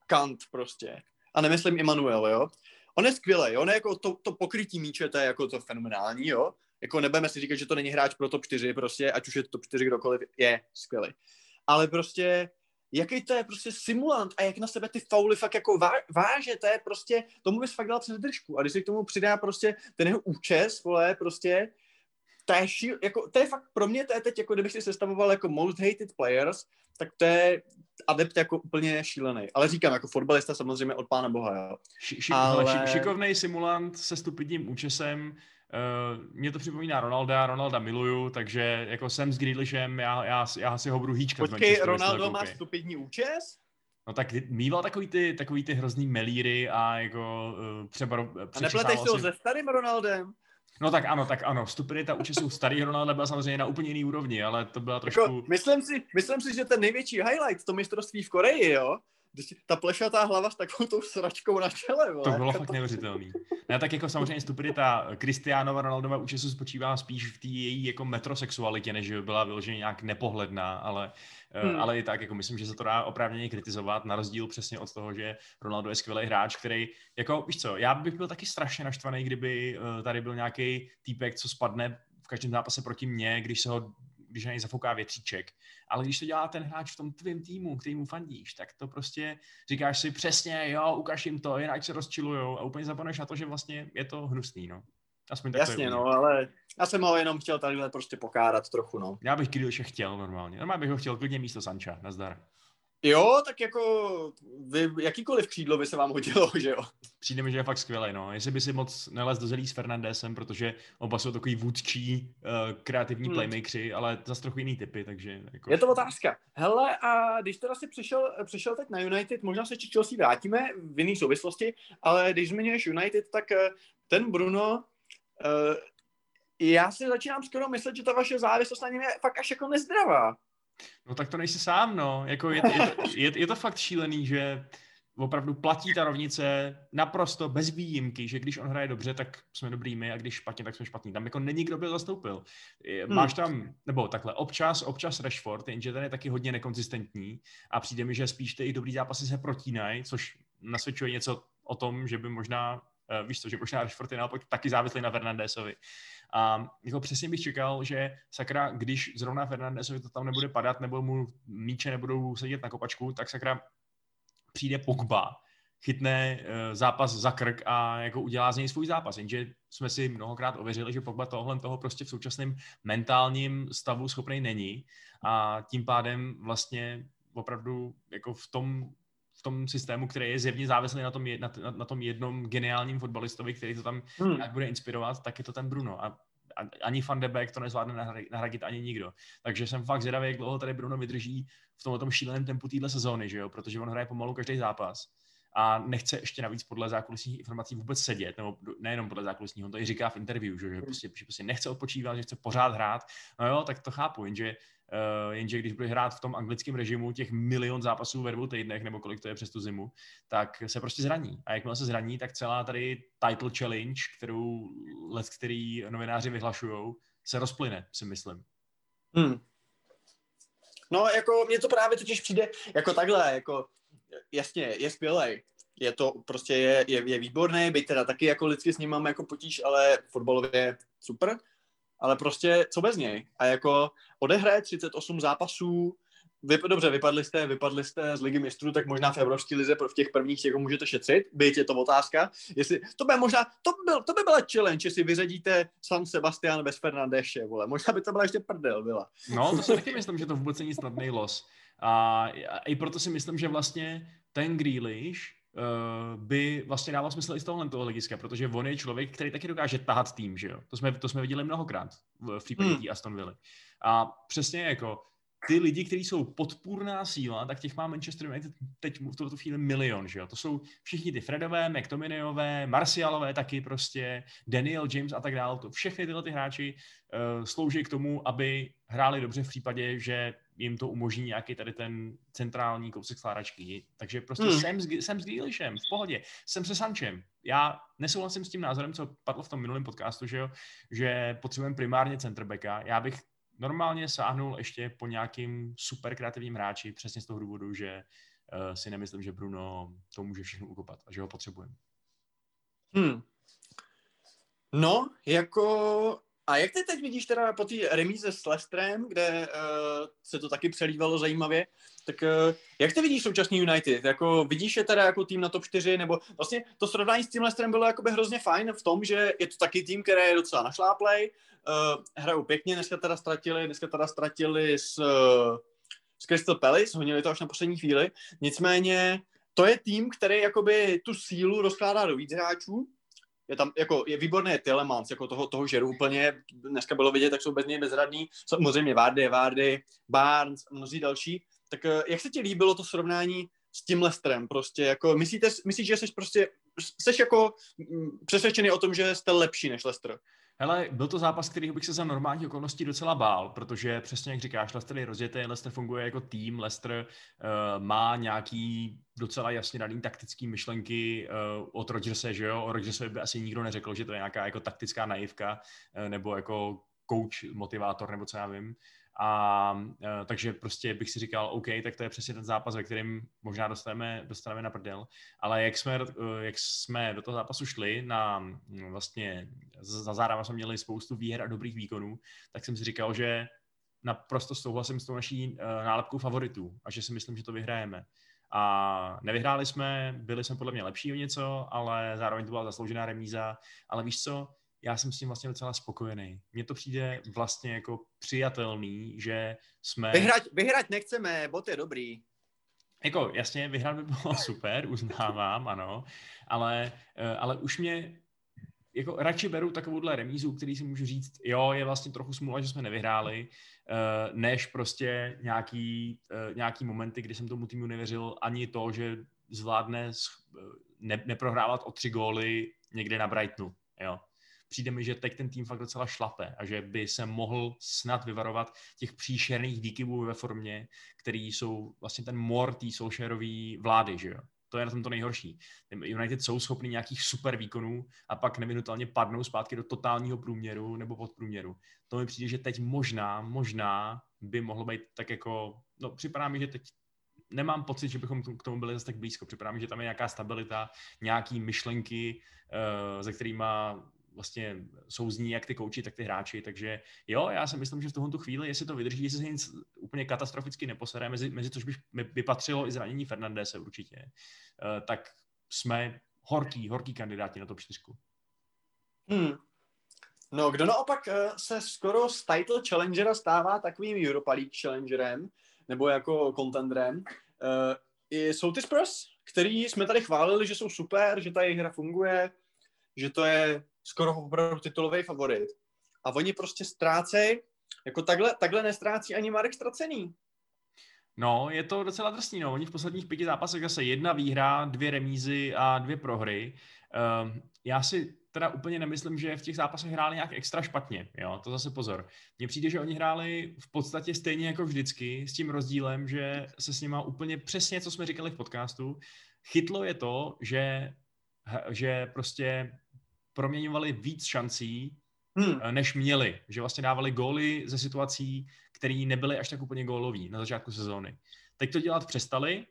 Kant prostě. A nemyslím Immanuel, jo. On je skvělý, on je jako to, to pokrytí míče, to je jako to fenomenální, jo. Jako nebudeme si říkat, že to není hráč pro top čtyři prostě, ať už je to top čtyři kdokoliv, je skvělý. Ale prostě, jaký to je prostě simulant a jak na sebe ty fauly fakt jako váže, to je prostě, tomu bys fakt dal přes držku. A když si k tomu přidá prostě ten jeho účes, vole, prostě, to je, šíl, jako, to je fakt pro mě, to je teď, jako kdybych si sestavoval jako most hated players, tak to je adept jako úplně šílený. Ale říkám, jako fotbalista samozřejmě od pána boha, jo. Ši, ši, ale... Šikovnej simulant se stupidním účesem, uh, mě to připomíná Ronalda, Ronalda miluju, takže jako jsem s Grealishem, já, já, já si ho budu hýčkat. Počkej, Ronaldo má stupidní účes? No tak mýval takový ty, takový ty hrozný melíry a jako uh, třeba... A nepleteš toho se starým Ronaldem? No tak ano, tak ano. Stupidita účesů starý Ronalda byla samozřejmě na úplně jiný úrovni, ale to byla trošku... Jako, myslím, si, myslím si, že ten největší highlight, to mistrovství v Koreji, jo? Ta plešatá hlava s takovou tou sračkou na čele, vole. To bylo fakt neuvěřitelný. No tak jako samozřejmě stupidita Cristianova Ronaldova účesu spočívá spíš v té její jako metrosexualitě, než byla vyloženě nějak nepohledná, ale, hmm. ale i tak, jako myslím, že se to dá oprávněně kritizovat, na rozdíl přesně od toho, že Ronaldo je skvělý hráč, který, jako víš co, já bych byl taky strašně naštvaný, kdyby tady byl nějaký týpek, co spadne v každém zápase proti mně, když se ho když na něj zafouká větříček. Ale když to dělá ten hráč v tom tvým týmu, který mu fandíš, tak to prostě říkáš si přesně, jo, ukaž jim to, jinak se rozčilujou a úplně zapomeneš na to, že vlastně je to hnusný, no. Aspoň jasně, no, ale já jsem ho jenom chtěl tadyhle prostě pokárat trochu, no. Já bych Grealishe chtěl normálně. Normálně bych ho chtěl klidně místo Sancha, nazdar. Jo, tak jako vy, jakýkoliv křídlo by se vám hodilo, že jo? Přijde mi, že je fakt skvělej, no. Jestli by si moc nelez do zelí s Fernandesem, protože oba jsou takový vůdčí, uh, kreativní hmm. playmakeri, ale zase trochu jiný typy, takže... Jako... Je to otázka. Hele, a když teda si přišel, přišel teď na United, možná se Chelsea si vrátíme v jiný souvislosti, ale když zmiňuješ United, tak ten Bruno... Uh, já si začínám skoro myslet, že ta vaše závislost na něm je fakt až jako nezdravá. No tak to nejsi sám, no. Jako je, je, je, je to fakt šílený, že opravdu platí ta rovnice naprosto bez výjimky, že když on hraje dobře, tak jsme dobrý my a když špatně, tak jsme špatní. Tam jako není, kdo by zastoupil. Máš tam, nebo takhle, občas, občas Rashford, jenže ten je taky hodně nekonzistentní a přijde mi, že spíš ty dobrý zápasy se protínají, což nasvědčuje něco o tom, že by možná, víš co, že možná Rashford je naopak taky závislý na Fernandesovi. A jako přesně bych čekal, že sakra, když zrovna Fernandesovi to tam nebude padat, nebo mu míče nebudou sedět na kopačku, tak sakra přijde Pogba, chytne zápas za krk a jako udělá z něj svůj zápas. Jenže jsme si mnohokrát ověřili, že Pogba tohle toho prostě v současném mentálním stavu schopnej není a tím pádem vlastně opravdu jako v tom v tom systému, který je zjevně závislý na tom, je, na, na tom jednom geniálním fotbalistovi, který to tam hmm. bude inspirovat, tak je to ten Bruno. A, a ani Van de Beek to nezvládne nahradit ani nikdo. Takže jsem fakt zvědavý, jak dlouho tady Bruno vydrží v tomto šíleném tempu téhle sezóny, že jo? Protože on hraje pomalu každý zápas a nechce ještě navíc podle zákulisních informací vůbec sedět, nebo nejenom podle zákulisních, on to i říká v interview, že, že, prostě, že prostě nechce odpočívat, že chce pořád hrát. No jo, tak to chápu, jenže Uh, jenže když bude hrát v tom anglickém režimu těch milion zápasů ve dvou týdnech, nebo kolik to je přes tu zimu, tak se prostě zraní. A jakmile se zraní, tak celá tady title challenge, kterou let, který novináři vyhlašujou, se rozplyne, si myslím. Hmm. No, jako mně to právě totiž přijde jako takhle, jako jasně, je skvělej. Je to prostě, je, je, je výborný, byť teda taky jako lidsky s ním máme jako potíž, ale fotbalově je super. Ale prostě co bez něj? A jako odehraje třicet osm zápasů, vy, dobře, vypadli jste, vypadli jste z Ligy mistrů, tak možná v evropské lize pro v těch prvních těch můžete šetřit, byť je to otázka. Jestli, to, by možná, to, byl, to by byla challenge, jestli vyřadíte San Sebastián bez Fernandeše, vole. Možná by to byla ještě prdel, byla. No, to si taky myslím, že to vůbec není snadný los. A, a i proto si myslím, že vlastně ten Grealish uh, by vlastně dával smysl i z tohohle toho hlediska, protože on je člověk, který taky dokáže tahat tým, že jo. To jsme, to jsme viděli mnohokrát v, v případě hmm. Aston Villa. A přesně jako ty lidi, kteří jsou podpůrná síla, tak těch má Manchester United teď v tuto chvíli milion, že jo? To jsou všichni ty Fredové, McTominayové, Martialové taky prostě, Daniel James a tak dále. To všechny tyhle ty hráči uh, slouží k tomu, aby hráli dobře v případě, že jim to umožní nějaký tady ten centrální kousek sláračky. Takže prostě hmm. jsem, s, jsem s Grealishem, v pohodě, jsem se Sančem. Já nesouhlasím s tím názorem, co padlo v tom minulém podcastu, že jo? Že potřebujeme primárně centerbacka. Já bych normálně sáhnul ještě po nějakým super kreativním hráči, přesně z toho důvodu, že uh, si nemyslím, že Bruno to může všechno ukopat a že ho potřebujeme. Hmm. No, jako... A jak ty teď vidíš teda po té remíze s Leicesterem, kde uh, se to taky přelívalo zajímavě, tak uh, jak ty vidíš současný United? Jako, vidíš je teda jako tým na top čtyři, nebo vlastně to srovnání s tím Leicesterem bylo jakoby hrozně fajn v tom, že je to taky tým, který je docela našláplej, uh, hrajou pěkně, dneska teda ztratili, dneska teda ztratili s, uh, s Crystal Palace, honili to až na poslední chvíli, nicméně to je tým, který jakoby tu sílu rozkládá do víc hráčů. Je tam, jako, je výborný Telemans, jako toho, toho žeru úplně, dneska bylo vidět, tak jsou bez něj bezradní, samozřejmě Vardy, Vardy, Barnes, mnozí další, tak jak se ti líbilo to srovnání s tím Leicesterem, prostě, jako, myslíte, myslíš, že jsi prostě, jsi jako přesvědčený o tom, že jste lepší než Leicester? Hele, byl to zápas, kterýho bych se za normální okolností docela bál, protože přesně jak říkáš, Leicester je rozjetý, Leicester funguje jako tým, Leicester uh, má nějaký docela jasně daný taktický myšlenky uh, od Rodgerse, že jo? O Rodgersovi by asi nikdo neřekl, že to je nějaká jako taktická naivka uh, nebo jako coach, motivátor nebo co já vím. A uh, takže prostě bych si říkal, OK, tak to je přesně ten zápas, ve kterém možná dostaneme, dostaneme na prdel, ale jak jsme, uh, jak jsme do toho zápasu šli, na no vlastně za zárama jsme měli spoustu výher a dobrých výkonů, tak jsem si říkal, že naprosto souhlasím s tou naší uh, nálepkou favoritů a že si myslím, že to vyhrajeme. A nevyhráli jsme, byli jsme podle mě lepší o něco, ale zároveň to byla zasloužená remíza, ale víš co, já jsem s tím vlastně docela spokojený. Mně to přijde vlastně jako přijatelný, že jsme... Vyhrať, vyhrať nechceme, bot je dobrý. Jako, jasně, vyhrát by bylo super, uznávám, ano, ale, ale už mě... Jako radši beru takovouhle remízu, který si můžu říct, jo, je vlastně trochu smůla, že jsme nevyhráli, než prostě nějaký, nějaký momenty, kdy jsem tomu týmu nevěřil, ani to, že zvládne ne, neprohrávat o tři góly někde na Brightonu, jo. Přijde mi, že teď ten tým fakt docela šlape a že by se mohl snad vyvarovat těch příšerných výkyvů ve formě, který jsou vlastně ten mor tý Solskjærový vlády, že jo. To je na tom to nejhorší. United jsou schopni nějakých super výkonů a pak nevinutelně padnou zpátky do totálního průměru nebo podprůměru. To mi přijde, že teď možná, možná by mohlo být tak jako, no připadá mi, že teď nemám pocit, že bychom k tomu byli zase tak blízko. Připadá mi, že tam je nějaká stabilita, nějaký myšlenky, ze kterýma vlastně souzní jak ty kouči, tak ty hráči, takže jo, já si myslím, že v tohoto chvíli, jestli to vydrží, jestli se nic úplně katastroficky neposere, mezi, mezi což by patřilo i zranění Fernandese určitě, tak jsme horký, horký kandidáti na top čtyři. Hmm. No, kdo naopak se skoro z title challengera stává takovým Europa League challengerem, nebo jako contendrem, jsou ty Spurs, který jsme tady chválili, že jsou super, že ta jejich hra funguje, že to je skoro opravdu titulový favorit. A oni prostě ztrácejí, jako takhle, takhle nestrácí ani Marek Ztracený. No, je to docela drsný, no. Oni v posledních pěti zápasech zase jedna výhra, dvě remízy a dvě prohry. Um, já si teda úplně nemyslím, že v těch zápasech hráli nějak extra špatně, jo, to zase pozor. Mně přijde, že oni hráli v podstatě stejně jako vždycky, s tím rozdílem, že se s nima úplně přesně, co jsme říkali v podcastu, chytlo je to, že, že prostě proměňovali víc šancí, hmm. než měli. Že vlastně dávali góly ze situací, které nebyly až tak úplně gólový na začátku sezóny. Teď to dělat přestali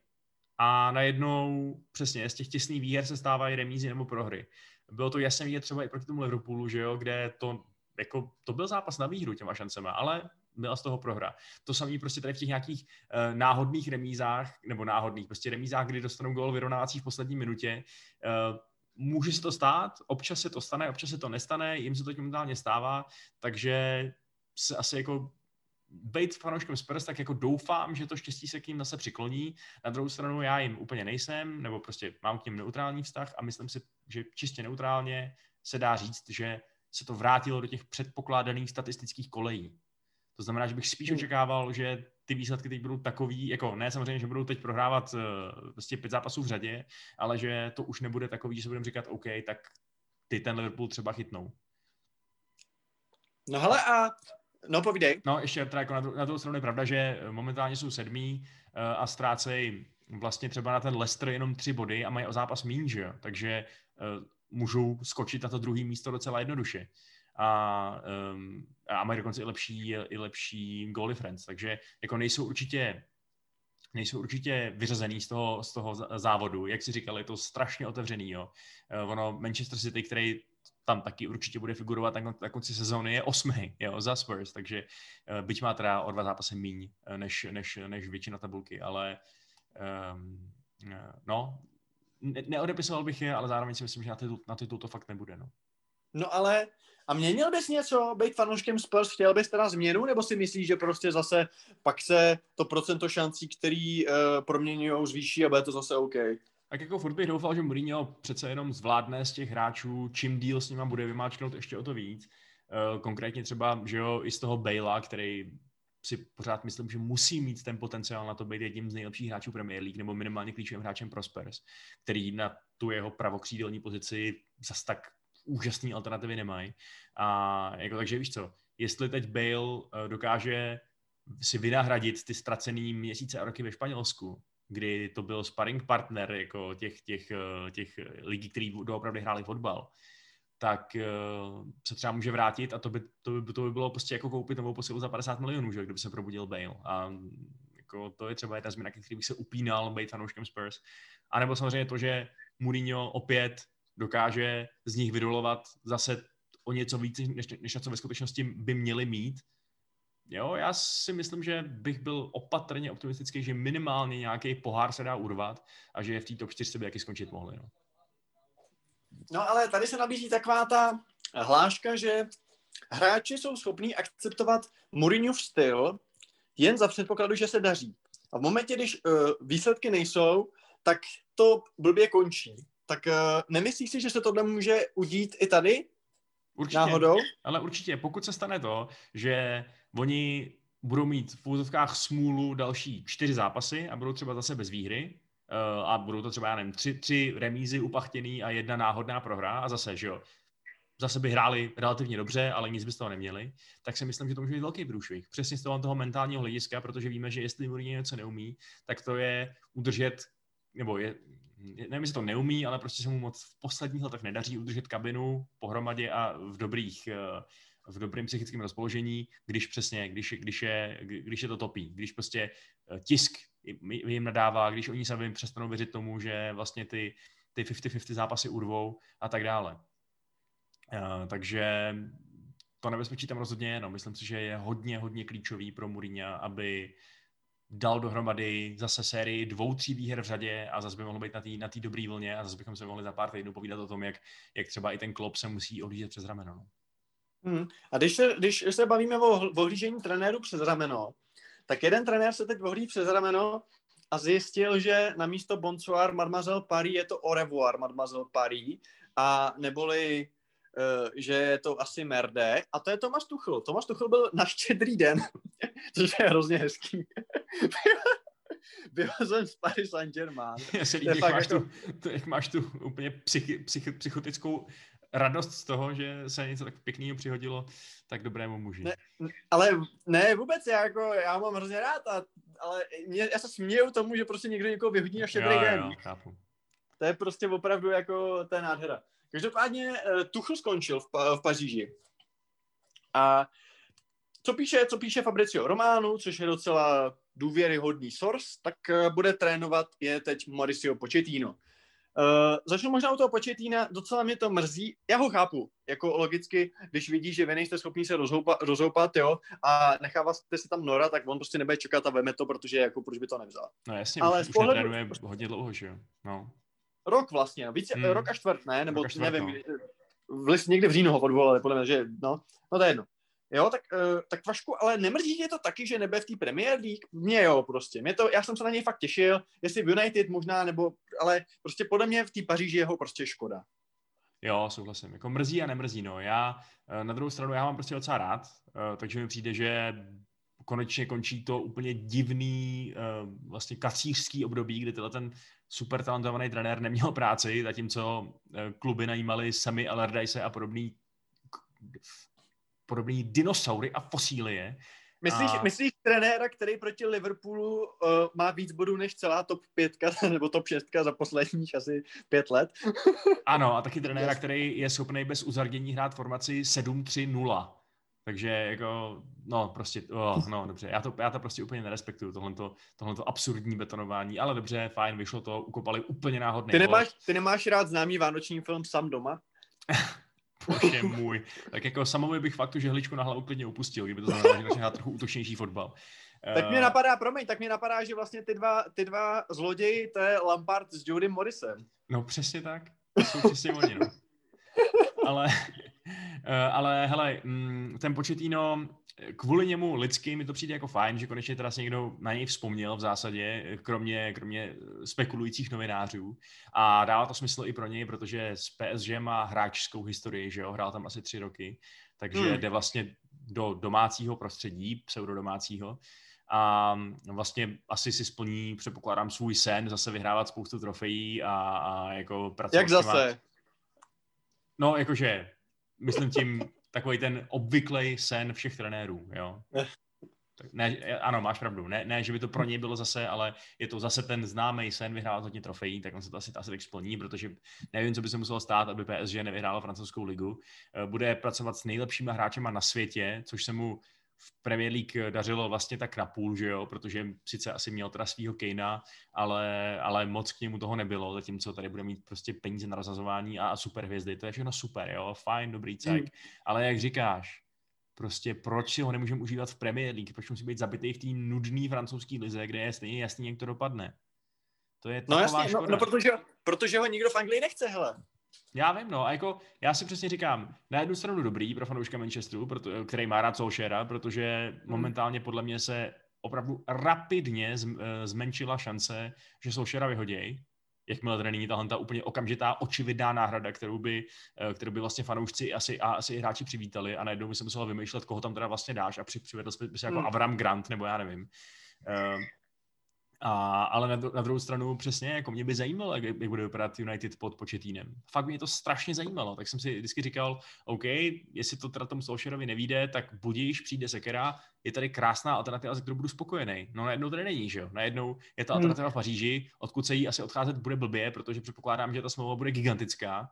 a najednou přesně z těch těsných výher se stávají remízy nebo prohry. Bylo to jasně vidět třeba i proti tomu Liverpoolu, že jo, kde to, jako, to byl zápas na výhru těma šancema, ale Mila z toho prohra. To samý prostě tady v těch nějakých uh, náhodných remízách, nebo náhodných prostě remízách, kdy dostanou gól vyrovnávací v poslední minutě. Uh, může se to stát, občas se to stane, občas se to nestane, jim se to momentálně stává, takže se asi jako bejt fanouškem Spurs, tak jako doufám, že to štěstí se k ním zase přikloní. Na druhou stranu já jim úplně nejsem, nebo prostě mám k ním neutrální vztah a myslím si, že čistě neutrálně se dá říct, že se to vrátilo do těch předpokládaných statistických kolejí. To znamená, že bych spíš očekával, že ty výsledky teď budou takový, jako ne samozřejmě, že budou teď prohrávat prostě pět zápasů v řadě, ale že to už nebude takový, že se budeme říkat, OK, tak ty ten Liverpool třeba chytnou. No hele a no povídej. No ještě teda jako na, dru- na druhou stranu je pravda, že momentálně jsou sedmí a ztrácejí vlastně třeba na ten Leicester jenom tři body a mají o zápas míň, že jo? Takže uh, můžou skočit na to druhé místo docela jednoduše. A, um, a mají dokonce i lepší, i lepší goal difference. Takže jako nejsou určitě, nejsou určitě vyřazený z toho, z toho závodu. Jak si říkal, je to strašně otevřený. Jo. Uh, ono Manchester City, který tam taky určitě bude figurovat na konci sezóny, je osmý jo, za Spurs, takže uh, byť má teda o dva zápasy míň než, než, než většina tabulky, ale um, no, ne- neodepisoval bych je, ale zároveň si myslím, že na titul, na titul to fakt nebude. No, no ale a měnil bys něco, být fanouškem Spurs, chtěl bys teda změnu, nebo si myslíš, že prostě zase pak se to procento šancí, který uh, proměňujou, zvýší a bude to zase OK? Tak jako furt bych doufal, že Mourinho přece jenom zvládne z těch hráčů, čím díl s nima bude vymáčknout ještě o to víc. Konkrétně třeba, že jo, i z toho Bale'a, který si pořád myslím, že musí mít ten potenciál na to být jedním z nejlepších hráčů Premier League, nebo minimálně klíčovým hráčem pro Spurs, který na tu jeho pravokřídelní pozici zas tak úžasný alternativy nemají. A jako takže víš co, jestli teď Bale dokáže si vynahradit ty ztracený měsíce a roky ve Španělsku, kdy to byl sparring partner jako těch, těch, těch lidí, kteří doopravdy hráli fotbal, tak se třeba může vrátit a to by, to by, to by bylo prostě jako koupit novou posilu za padesát milionů, že, kdyby se probudil Bale. A jako to je třeba jedna změna, který bych se upínal být fanouškem Spurs. A nebo samozřejmě to, že Mourinho opět dokáže z nich vydolovat zase o něco víc, než, než na co ve skutečnosti by měli mít. Jo, já si myslím, že bych byl opatrně optimistický, že minimálně nějaký pohár se dá urvat a že v té top čtyřce by taky skončit mohli. No. no ale tady se nabízí taková ta hláška, že hráči jsou schopní akceptovat Mourinhův styl jen za předpokladu, že se daří. A v momentě, když uh, výsledky nejsou, tak to blbě končí. Tak uh, nemyslíš si, že se tohle může udít i tady? Určitě, náhodou? Ale určitě, pokud se stane to, že oni budou mít v úzovkách smůlu další čtyři zápasy a budou třeba zase bez výhry a budou to třeba, já nevím, tři, tři remízy upachtěný a jedna náhodná prohra a zase, že jo, zase by hráli relativně dobře, ale nic by z toho neměli, tak si myslím, že to může být velký průšvih. Přesně z toho, toho mentálního hlediska, protože víme, že jestli Mourinho něco neumí, tak to je udržet, nebo je, nevím, jestli to neumí, ale prostě se mu moc v posledních letech nedaří udržet kabinu pohromadě a v dobrých... v dobrém psychickém rozpoložení, když přesně, když, když, je, když je to topí, když prostě tisk jim nadává, když oni sami přestanou věřit tomu, že vlastně ty, ty padesát na padesát zápasy urvou a tak dále. Uh, takže to nebezpečí tam rozhodně, no, myslím si, že je hodně, hodně klíčový pro Mourinha, aby dal dohromady zase sérii dvou, tří výher v řadě a zase by mohlo být na té na té dobré vlně a zase bychom se mohli za pár týdnů povídat o tom, jak, jak třeba i ten Klopp se musí odlížet přes rameno. No. Hmm. A když se, když se bavíme o ohlížení trenéru přes rameno, tak jeden trenér se teď ohlíží přes rameno a zjistil, že na místo bonsoir mademoiselle Paris je to au revoir mademoiselle Paris a neboli, uh, že je to asi merde. A to je Tomáš Tuchel. Tomáš Tuchel byl na Štědrý den, což je hrozně hezký. Byl jsem z Paris Saint-Germain. Já se líbí, jak, jako... jak máš tu úplně psychi, psychi, psychotickou radost z toho, že se něco tak pěkného přihodilo tak dobrému muži. Ne, ale ne, vůbec, já, jako, já mám hrozně rád, a, ale mě, já se směju tomu, že prostě někdo někoho vyhodí na Štědrý den. To je prostě opravdu jako, to je nádhera. Každopádně Tuchel skončil v, v Paříži. A co píše, co píše Fabrizio Romano, což je docela důvěryhodný source, tak bude trénovat je teď Mauricio Pochettino. Uh, začnu možná u toho Početína, docela mě to mrzí, já ho chápu, jako logicky, když vidí, že vy nejste schopni se rozhoupa, rozhoupat, jo, a necháváte si tam Nora, tak on prostě nebude čekat a veme to, protože jako proč by to nevzal. No jasně, ale už, už pohledu... netrénuje hodně dlouho, že jo, no. Rok vlastně, no, víc, hmm. rok a čtvrt, ne, nebo čtvrt, nevím, no. v list, někde v říjnu ho odvolali, podle mě, že no, no to je jedno. Jo, tak, uh, tak Vašku, ale nemrzí mě to taky, že nebe v té Premier League? Mě jo, prostě. Mě to, já jsem se na něj fakt těšil, jestli v United možná, nebo, ale prostě podle mě v té Paříži jeho prostě škoda. Jo, souhlasím. Jako mrzí a nemrzí, no. Já na druhou stranu, já mám prostě docela rád, takže mi přijde, že konečně končí to úplně divný vlastně kacířský období, kdy tenhle ten super talentovaný trenér neměl práci, zatímco kluby najímali sami Allardyce a podobný podobný dinosaury a fosílie. Myslíš, a... myslíš trenéra, který proti Liverpoolu uh, má víc bodů než celá top pětka nebo top šestka za posledních asi pět let? Ano, a taky trenéra, který je schopný bez uzardění hrát formaci sedm tři nula. Takže jako, no prostě, oh, no dobře, já to, já to prostě úplně nerespektuju, tohleto, tohleto absurdní betonování, ale dobře, fajn, vyšlo to, ukopali úplně náhodný. Ty nemáš, ty nemáš rád známý vánoční film Sám doma? Bože můj. Tak jako Samovi bych fakt tu žehličku na hlavu klidně upustil, kdyby to znamenalo, že začíná trochu útočnější fotbal. Tak mě napadá, promiň, tak mě napadá, že vlastně ty dva, ty dva zloději, to je Lampard s Jodym Morrisem. No přesně tak, to jsou přesně oni, no. Ale, ale hele, ten Pochettino, kvůli němu lidsky mi to přijde jako fajn, že konečně teda se někdo na něj vzpomněl v zásadě, kromě, kromě spekulujících novinářů. A dává to smysl i pro něj, protože s P S G má hráčskou historii, že jo, hrál tam asi tři roky, takže hmm. jde vlastně do domácího prostředí, pseudodomácího. A vlastně asi si splní, předpokládám, svůj sen, zase vyhrávat spoustu trofejí a, a jako pracovat. Jak zase? Těma... No, jakože, myslím tím... Takový ten obvyklej sen všech trenérů, jo. Tak ne, ano, máš pravdu. Ne, ne, že by to pro něj bylo zase, ale je to zase ten známý sen vyhrávat hodně trofejí, tak on se to asi, asi tak splní, protože nevím, co by se muselo stát, aby P S G nevyhrálo francouzskou ligu. Bude pracovat s nejlepšíma hráčema na světě, což se mu v Premier League dařilo vlastně tak napůl, že jo, protože sice asi měl teda svýho Kanea, ale, ale moc k němu toho nebylo, zatímco tady bude mít prostě peníze na rozhazování a, a super hvězdy, to je všechno super, jo, fajn, dobrý cajk, mm. ale jak říkáš, prostě proč si ho nemůžeme užívat v Premier League, proč musí být zabitý v té nudné francouzské lize, kde je stejně jasný, jak to dopadne. To je taková no jasný, škoda. No, no protože, protože ho nikdo v Anglii nechce, hele. Já vím, no, a jako já si přesně říkám, na jednu stranu dobrý pro fanouška Manchesteru, proto, který má rád Solskjaera, protože momentálně podle mě se opravdu rapidně z, zmenšila šance, že Solskjaera vyhoděj, jakmile tady není tahle ta úplně okamžitá očividná náhrada, kterou by, kterou by vlastně fanoušci asi, a asi hráči přivítali a najednou by se musela vymýšlet, koho tam teda vlastně dáš a při, přivedl by se jako mm. Avram Grant, nebo já nevím. Uh, A, ale na, na druhou stranu přesně, jako mě by zajímalo, jak, jak bude vypadat United pod Pochettínem. Fakt mě to strašně zajímalo, tak jsem si vždycky říkal, OK, jestli to teda tomu Solskjaerovi nevíde, tak budíš, přijde sekera, je tady krásná alternativa, za kterou budu spokojený. No najednou tady není, že jo? Najednou je ta alternativa v Paříži, odkud se jí asi odcházet bude blbě, protože předpokládám, že ta smlouva bude gigantická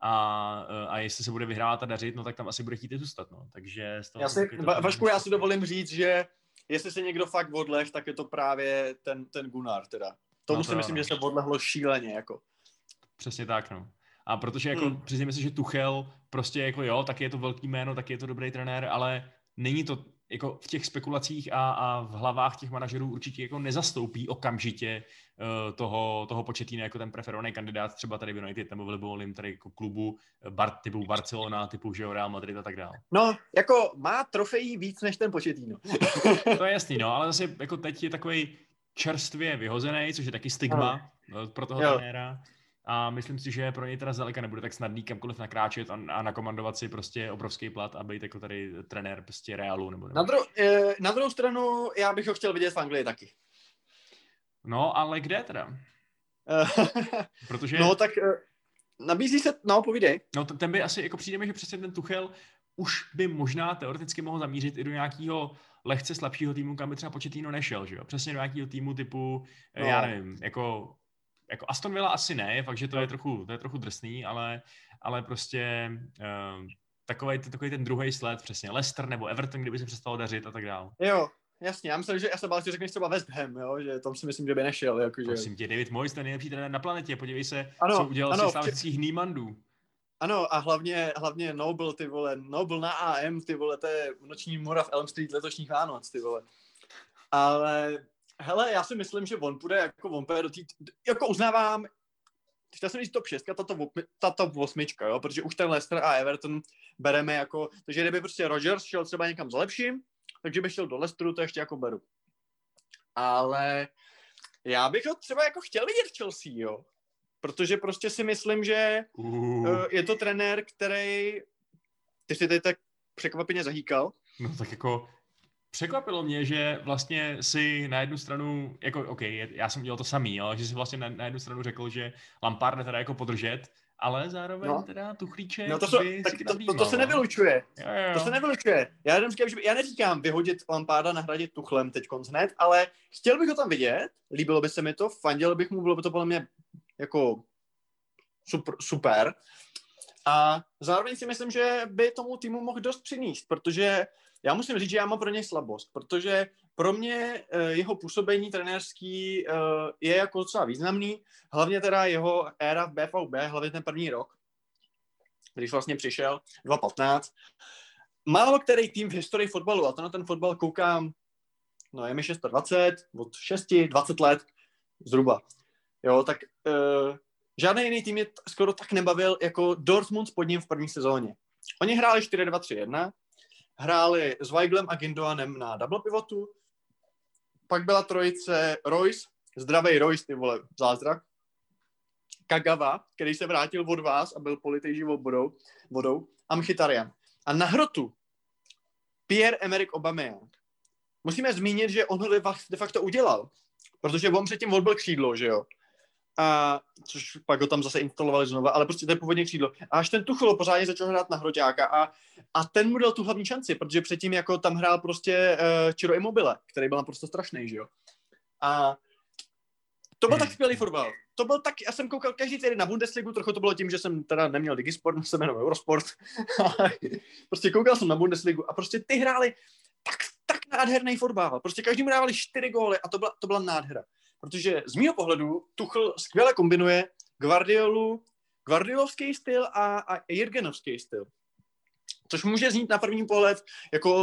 a, a jestli se bude vyhrávat a dařit, no tak tam asi bude chtít zůstat, no. Takže z toho... Já si, to, Vašku, já si dovolím říct, že jestli se někdo fakt odlehl, tak je to právě ten, ten Gunnar teda. Tomu no to si myslím, že se odlehlo šíleně, jako. Přesně tak, no. A protože, jako, hmm. přiznám si, že Tuchel prostě, jako jo, taky je to velký jméno, taky je to dobrý trenér, ale není to, jako, v těch spekulacích a, a v hlavách těch manažerů určitě, jako, nezastoupí okamžitě uh, toho, toho Počettína, jako ten preferovaný kandidát, třeba tady v United, nebo v Libovolním, tady, jako, klubu bar, typu Barcelona, typu Real Madrid a tak dále. No, jako, má trofejí víc než ten Počettín. To je jasný, no, ale zase, jako, teď je takovej čerstvě vyhozený, což je taky stigma no. pro toho trenéra. A myslím si, že pro něj teda zdaleka nebude tak snadný kamkoliv nakráčet a, a nakomandovat si prostě obrovský plat a být jako tady trenér prostě Realu. Nebo, nebo. Na, dru, na druhou stranu já bych ho chtěl vidět v Anglii taky. No, ale kde teda? Protože... No, tak nabízí se, no, povídej. No, ten by asi, jako přijde mi, že přesně ten Tuchel už by možná teoreticky mohl zamířit i do nějakého lehce slabšího týmu, kam by třeba Pochettino nešel, že jo? Přesně do nějakého týmu typu, no. já nevím, jako... Jako Aston Villa asi ne, fakt, že to je trochu, to je trochu drsný, ale, ale prostě um, takový, takový ten druhý sled přesně. Leicester nebo Everton, kdyby se přestalo dařit a tak dále. Jo, Jasně, já myslím, že já se bál, že řekneš třeba West Ham, jo, že tam si myslím, že by nešel. Jakože... Prosím tě, David Moyes, ten nejlepší trenér na planetě, podívej se, ano, co udělal ano, se stávajících Nýmandů. Ano, a hlavně, hlavně Noble, ty vole, Noble na A M, ty vole, to je noční mora v Elm Street letošních Vánoc, ty vole. Ale, hele, já si myslím, že on půjde jako, on půjde do tý, jako uznávám, chtěl jsem říct top šest, ta top osm, jo, protože už ten Leicester a Everton bereme jako, takže kdyby prostě Rodgers šel třeba někam za lepším, takže bych šel do Leicesteru, to ještě jako beru. Ale já bych ho třeba jako chtěl vidět v Chelsea, jo. Protože prostě si myslím, že uh. je to trenér, který... Ty jsi tady tak překvapivě zahýkal. No tak jako překvapilo mě, že vlastně si na jednu stranu, jako OK, já jsem dělal to samý, ale že si vlastně na, na jednu stranu řekl, že Lampard teda jako podržet, ale zároveň no. teda Tuchlíček no to, so, tak to, nabímal, to, to se nevylučuje. Jo, jo. To se nevylučuje. Já, jenom říkám, že, já neříkám vyhodit Lamparda, nahradit Tuchlem teďkonc hned, ale chtěl bych ho tam vidět, líbilo by se mi to, fanděl bych mu, bylo by to podle mě jako super, super. A zároveň si myslím, že by tomu týmu mohl dost přinést, protože já musím říct, že já mám pro něj slabost, protože pro mě jeho působení trenérský je jako docela významný, hlavně teda jeho éra v B V B, hlavně ten první rok, když vlastně přišel, dvacet patnáct. Málo který tým v historii fotbalu, a to na ten fotbal koukám, no je mi dvacet šest, od šest, dvacet let zhruba. Jo, tak uh, žádný jiný tým je t- skoro tak nebavil jako Dortmund pod ním v první sezóně. Oni hráli čtyři dva tři jedna, hráli s Weiglem a Gündoganem na double pivotu, pak byla trojice Royce, zdravej Royce, ty vole, zázrak, Kagawa, který se vrátil od vás a byl politej živou vodou, vodou, a Mkhitaryan. A na hrotu Pierre-Emerick Aubameyang. Musíme zmínit, že on ho de facto udělal, protože on předtím odbyl křídlo, že jo? A což pak ho tam zase instalovali znova, ale prostě to je původně křídlo. A až ten Tuchel pořádně začal hrát na hroťáka a, a ten mu dal tu hlavní šanci, protože předtím jako tam hrál prostě uh, Ciro Immobile, který byl naprosto strašný, že jo. A to byl tak skvělý fotbal. To byl tak, já jsem koukal každý týden na Bundesligu, trochu to bylo tím, že jsem teda neměl Digisport, jsem jenom Eurosport, prostě koukal jsem na Bundesligu a prostě ty hráli tak, tak nádherný fotbal. Prostě každému dávali čtyři góly a to byla, to byla nádhera. Protože z mýho pohledu Tuchel skvěle kombinuje Guardiolu, guardiolovský styl a, a Jürgenovský styl. Což může znít na první pohled jako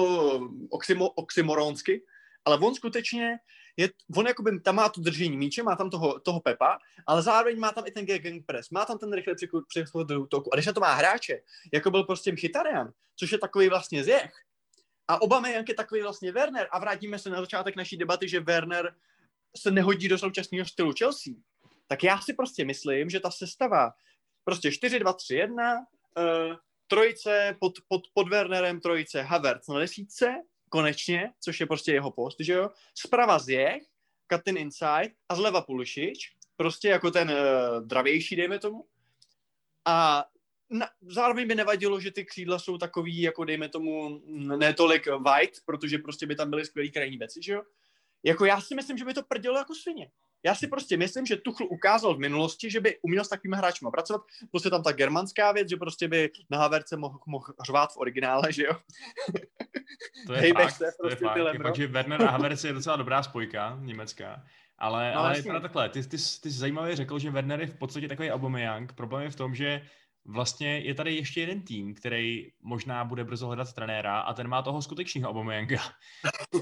oxymo, oxymoronsky, ale on skutečně, je, on jakoby tam má tu držení míče, má tam toho, toho Pepa, ale zároveň má tam i ten gegenpress, má tam ten rychlý přechod do útoku. A když na to má hráče, jako byl prostě Mkhitaryan, což je takový vlastně zjech, a Aubameyang je takový vlastně Werner, a vrátíme se na začátek naší debaty, že Werner se nehodí do současného stylu Chelsea, tak já si prostě myslím, že ta sestava prostě čtyři dva tři jedna, uh, trojice pod, pod, pod Wernerem, trojice Havertz na desítce, konečně, což je prostě jeho post, že jo, zprava Ziyech, Katin inside a zleva Pulisic, prostě jako ten uh, dravější, dejme tomu, a na, zároveň by nevadilo, že ty křídla jsou takový, jako dejme tomu, netolik wide, protože prostě by tam byly skvělý krajní věci, že jo. Jako já si myslím, že by to prdělo jako svině. Já si prostě myslím, že Tuchl ukázal v minulosti, že by uměl s takovými hráčima pracovat. Prostě tam ta germanská věc, že prostě by na Havertze mohl, mohl řvát v originále, že jo? To je hey, fakt, se, to prostě je fakt. Je fakt, že Werner a Havertz je docela dobrá spojka německá. Ale, no, ale je teda takhle, ty, ty, ty jsi zajímavě řekl, že Werner je v podstatě takový Aubameyang. Problém je v tom, že vlastně je tady ještě jeden tým, který možná bude brzo hledat trenéra a ten má toho skutečného Aubameyanga.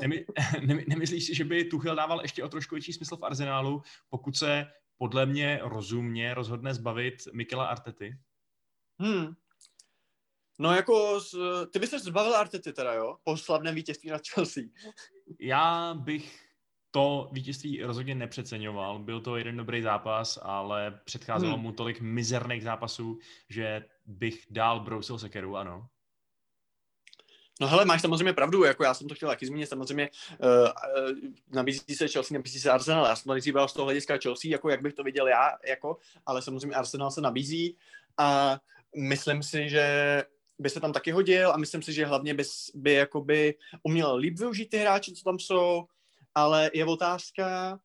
Nemy, nemy, nemyslíš si, že by Tuchel dával ještě o trošku větší smysl v Arsenálu, pokud se podle mě rozumně rozhodne zbavit Mikela Artety? Hmm. No jako, ty bys se zbavil Artety teda, jo? Po slavném vítězství na Chelsea. Já bych to vítězství rozhodně nepřeceňoval. Byl to jeden dobrý zápas, ale předcházelo hmm. mu tolik mizerných zápasů, že bych dál brousil sekeru, ano. No hele, máš samozřejmě pravdu, jako já jsem to chtěl taky zmínit, samozřejmě uh, uh, nabízí se Chelsea, nabízí se Arsenal, já jsem to nabízíval z toho hlediska Chelsea, jako jak bych to viděl já, jako, ale samozřejmě Arsenal se nabízí a myslím si, že by se tam taky hodil a myslím si, že hlavně by, by jakoby uměl líp využít ty hráči, co tam jsou. Ale je otázka,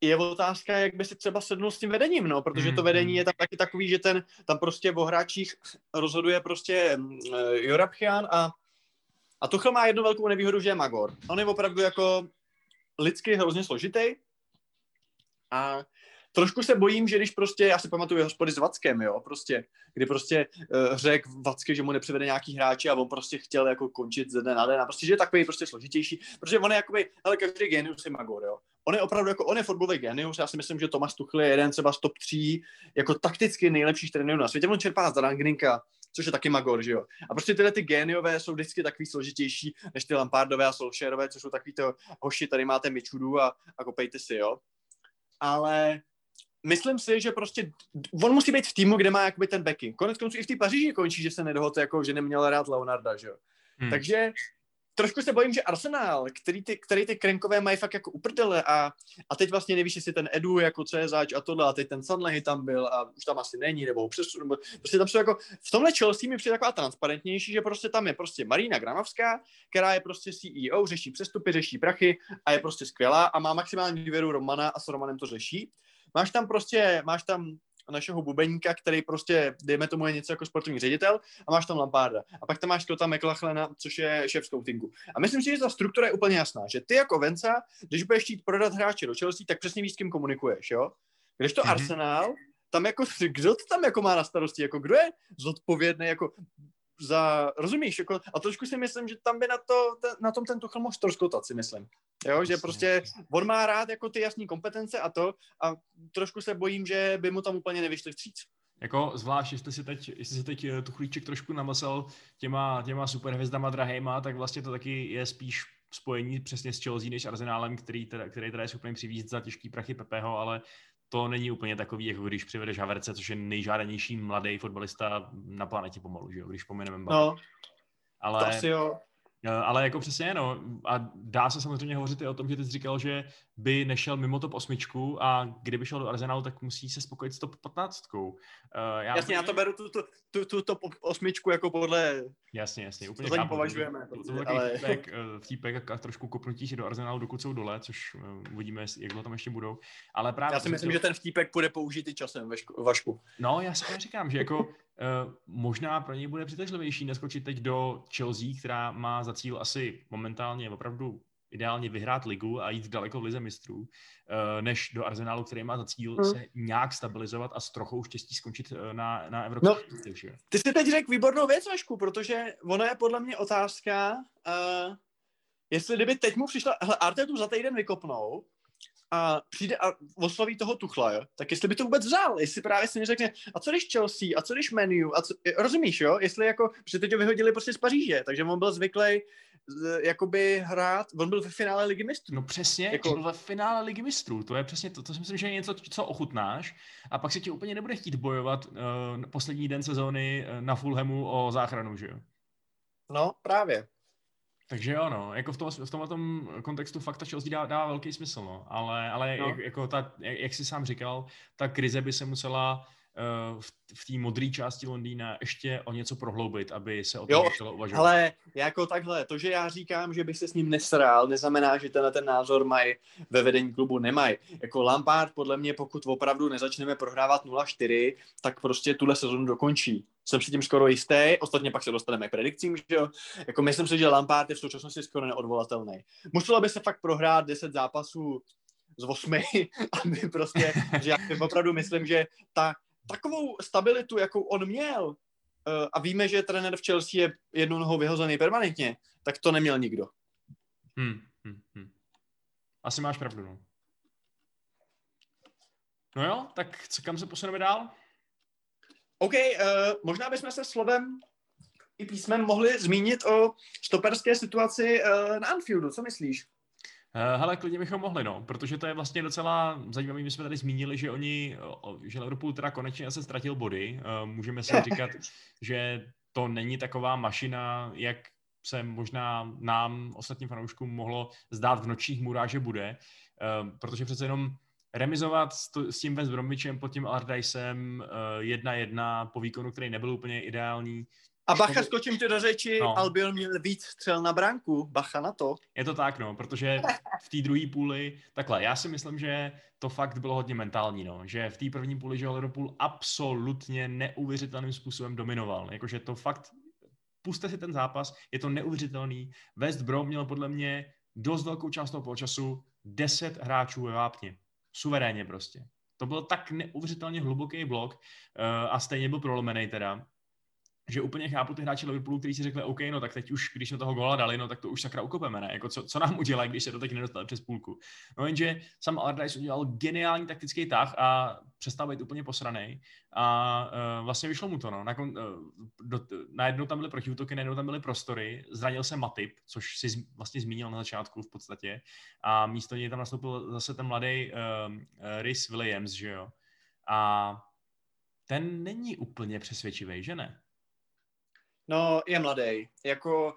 je otázka, jak by si třeba sednul s tím vedením, no, protože to vedení je tam taky takový, že ten, tam prostě o hráčích rozhoduje prostě uh, Jorabchian a A Tuchel má jednu velkou nevýhodu, že je magor. On je opravdu jako lidsky hrozně složitý a trošku se bojím, že když prostě, já si pamatuju hospody s Vackem, jo, prostě, kdy prostě uh, řekl Vacky, že mu nepřivede nějaký hráči a on prostě chtěl jako končit ze dne na den a prostě, že je takový prostě složitější, protože on je jakoby, hele, každý genius je magor, jo. On je opravdu jako, on je fotbalový genius, já si myslím, že Tomáš Tuchl je jeden třeba z top tří jako takticky nejlepších trenérů na světě, on čerpá z Rangnicka, což je taky magor, že jo. A prostě tyhle ty géniové jsou vždycky takový složitější než ty Lampardové a Solskjaerové, což jsou takový to hoši, tady máte Mičudu a, a kopejte si, jo. Ale myslím si, že prostě on musí být v týmu, kde má jakoby ten backing. Konec konců i v té Paříži končí, že se nedohodl, jako že neměl rád Leonarda, že jo. Hmm. Takže trošku se bojím, že Arsenal, který ty, který ty krenkové mají fakt jako uprdele a, a teď vlastně nevíš, jestli ten Edu jako Cézač a tohle a teď ten Sanlehy tam byl a už tam asi není, nebo přesun, nebo prostě tam jsou jako, v tomhle Chelsea mi přijde taková transparentnější, že prostě tam je prostě Marina Granovská, která je prostě C E O, řeší přestupy, řeší prachy a je prostě skvělá a má maximální důvěru Romana a s Romanem to řeší. Máš tam prostě, máš tam našeho bubeníka, který prostě, dejme tomu, je něco jako sportovní ředitel a máš tam Lamparda. A pak tam máš to tam McLachlana, což je šéf scoutingu. A myslím si, že ta struktura je úplně jasná, že ty jako Venca, když budeš chtít prodat hráče do Chelsea, tak přesně víš, s kým komunikuješ, jo? Když to mm-hmm. Arsenal, tam jako, kdo to tam jako má na starosti, jako kdo je zodpovědný, jako za, rozumíš, jako, a trošku si myslím, že tam by na, to, ten, na tom ten Tuchl mohl troskotat, si myslím, jo, že prostě on má rád jako ty jasné kompetence a to a trošku se bojím, že by mu tam úplně nevyšli vstříc. Jako zvlášť, jestli si teď, jestli si teď Tuchlíček trošku namasal těma, těma superhvězdama drahejma, tak vlastně to taky je spíš spojení přesně s Chelsea než Arsenálem, který teda, který teda je schopný přivízt za těžký prachy Pepeho, ale to není úplně takový, jako když přivedeš Havertze, což je nejžádanější mladý fotbalista na planetě pomalu, že jo, když pomineme Mbappé. No, ale, to asi jo. Ale jako přesně, no, a dá se samozřejmě hovořit i o tom, že ty jsi říkal, že by nešel mimo top osmičku a kdyby šel do Arsenalu, tak musí se spokojit s top patnáctkou. Já jasně, úplně... já to beru tu, tu, tu, tu top osmičku jako podle... Jasně, jasně, úplně to považujeme. To byl ale... takový vtípek a trošku kopnutí se do Arsenalu, dokud jsou dole, což uvidíme, jak tam ještě budou. Ale právě já si myslím, to... že ten vtípek bude použít i časem, Vašku. No, já si říkám, že jako... Uh, možná pro něj bude přitažlivější naskočit teď do Chelsea, která má za cíl asi momentálně opravdu ideálně vyhrát ligu a jít daleko v lize mistrů, uh, než do Arsenalu, který má za cíl hmm. se nějak stabilizovat a s trochou štěstí skončit na, na Evropě. No, ty jsi teď řekl výbornou věc, Vašku, protože ona je podle mě otázka, uh, jestli kdyby teď mu přišla, hele, Artetu za týden vykopnou, a přijde a osloví toho Tuchla, jo? Tak jestli by to vůbec vzal, jestli právě si mi řekne, a co když Chelsea, a co když Man U, a co, rozumíš, jo, jestli jako, protože teď ho vyhodili prostě z Paříže, takže on byl zvyklý jakoby hrát, on byl ve finále Ligy mistrů. No přesně, jako... ve finále Ligy mistrů, to je přesně to, to si myslím, že je něco, co ochutnáš a pak se ti úplně nebude chtít bojovat uh, poslední den sezóny na Fulhamu o záchranu, že jo? No, právě. Takže jo, no, jako v, tom, v tomhle tom kontextu fakt ta Chelsea dává, dává velký smysl, no, ale, ale no. Jak, jako ta, jak jsi sám říkal, ta krize by se musela uh, v, v té modré části Londýna ještě o něco prohloubit, aby se o tom začalo uvažovat. Ale jako takhle, to, že já říkám, že bych se s ním nesrál, neznamená, že tenhle ten názor mají ve vedení klubu, nemají. Jako Lampard, podle mě, pokud opravdu nezačneme prohrávat nula čtyři, tak prostě tuhle sezonu dokončí. Jsem si tím skoro jistý, ostatně pak se dostaneme k predikcím, že jo. Jako myslím si, že Lampard je v současnosti skoro neodvolatelný. Muselo by se fakt prohrát deset zápasů z osmi, aby prostě, že já opravdu myslím, že ta takovou stabilitu, jakou on měl, a víme, že trenér v Chelsea je jednou nohou vyhozený permanentně, tak to neměl nikdo. Hmm, hmm, hmm. Asi máš pravdu, no. No jo, tak kam se posuneme dál? OK, uh, možná bychom se slovem i písmem mohli zmínit o stoperské situaci uh, na Anfieldu. Co myslíš? Uh, hele, klidně bychom mohli, no, protože to je vlastně docela zajímavý. My jsme tady zmínili, že oni, že Liverpool teda konečně se ztratil body. Uh, můžeme si říkat, že to není taková mašina, jak se možná nám, ostatním fanouškům, mohlo zdát v nočních můrách, že bude, uh, protože přece jenom remizovat s tím West Bromwičem, pod tím Allardycem jedna jedna po výkonu, který nebyl úplně ideální. A bacha, skočím ti do řeči, no. Albion měl víc střel na branku, bacha na to. Je to tak, no, protože v té druhé půli, takhle, já si myslím, že to fakt bylo hodně mentální, no, že v té první půli, že Liverpool absolutně neuvěřitelným způsobem dominoval, jakože to fakt puste si ten zápas, je to neuvěřitelný. West Brom měl podle mě dost velkou část toho poločasu deset hráčů ve vápně. Suverénně prostě. To byl tak neuvěřitelně hluboký blok a stejně byl prolomený teda, že úplně chápu ty hráči Liverpoolu, kteří si řekli, OK, no tak teď už, když jsme toho góla dali, no tak to už sakra ukopeme, ne? Jako co, co nám udělají, když se to teď nedostane přes půlku. No jenže Sam Allardyce udělal geniální taktický tah a přestal být úplně posranej a uh, vlastně vyšlo mu to, no. Nakon, uh, do, najednou tam byly protiútoky, najednou tam byly prostory, zranil se Matip, což si z, vlastně zmínil na začátku v podstatě a místo něj tam nastoupil zase ten mladý uh, Rhys Williams, že jo. A ten není úplně přesvědčivý, že ne? No, je mladý. Jako,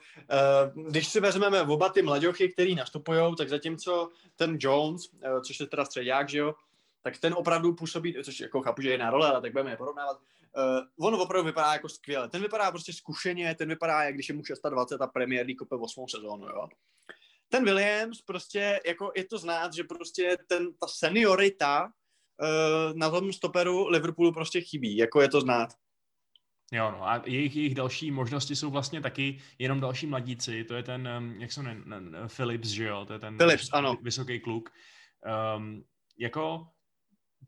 uh, když si vezmeme oba ty mlaďochy, který nastupujou, tak zatímco ten Jones, uh, což je teda středák, že jo, tak ten opravdu působí, což jako chápu, že je jiná role, ale tak budeme je porovnávat. Uh, on opravdu vypadá jako skvěle. Ten vypadá prostě zkušeně, ten vypadá, jak když je mu dvacet šest a Premier League kope osmou sezónu, jo. Ten Williams prostě, jako je to znát, že prostě ten, ta seniorita uh, na tom stoperu Liverpoolu prostě chybí, jako je to znát. Jo, no a jejich, jejich další možnosti jsou vlastně taky jenom další mladíci, to je ten, jak se jmenuje, Phillips, že jo, to je ten Phillips, ano. Vysoký kluk. Um, jako,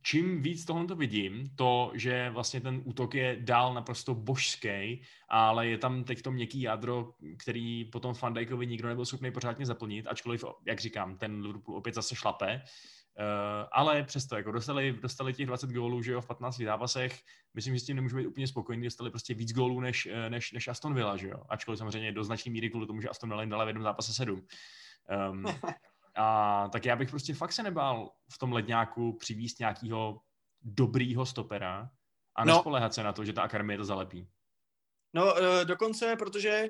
čím víc tohle to vidím, to, že vlastně ten útok je dál naprosto božský, ale je tam teď to měkký jádro, který potom Van Dijkovi nikdo nebyl schopný pořádně zaplnit, ačkoliv, jak říkám, ten Liverpool opět zase šlape. Uh, ale přesto, jako dostali, dostali těch dvacet gólů, že jo, v patnácti zápasech, myslím, že s tím nemůžu být úplně spokojený, dostali prostě víc gólů než, než, než Aston Villa, že jo, ačkoliv samozřejmě do značný míry kvůli tomu, že Aston Villa jim dala v jednom zápase sedm. Um, a tak já bych prostě fakt se nebál v tom ledňáku přivízt nějakýho dobrýho stopera a nespoléhat se na to, že ta akademie to zalepí. No dokonce, protože,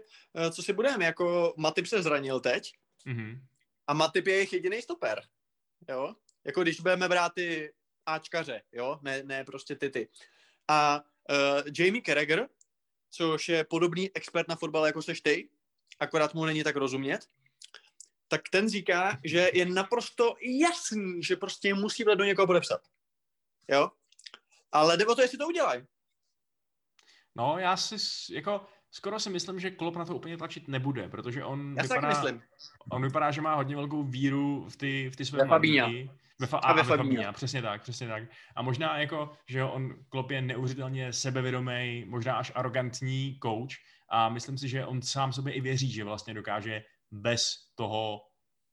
co si budeme, jako Matip se zranil teď mm-hmm. a Matip je jejich jediný stoper, jo. Jako když budeme brát ty áčkaře, jo? Ne, ne prostě ty ty. A uh, Jamie Carragher, což je podobný expert na fotbal, jako seš ty, akorát mu není tak rozumět, tak ten říká, že je naprosto jasný, že prostě musí vlet do někoho podepsat. Jo? Ale jde o to, jestli to udělají. No, já si jako... Skoro si myslím, že Klopp na to úplně tlačit nebude, protože on, vypadá, on vypadá, že má hodně velkou víru v ty, v ty své mladí. Ve fa- a, a ve Fabinha, přesně tak, přesně tak. A možná jako, že on Klopp je neuvěřitelně sebevědomý, možná až arrogantní coach a myslím si, že on sám sobě i věří, že vlastně dokáže bez toho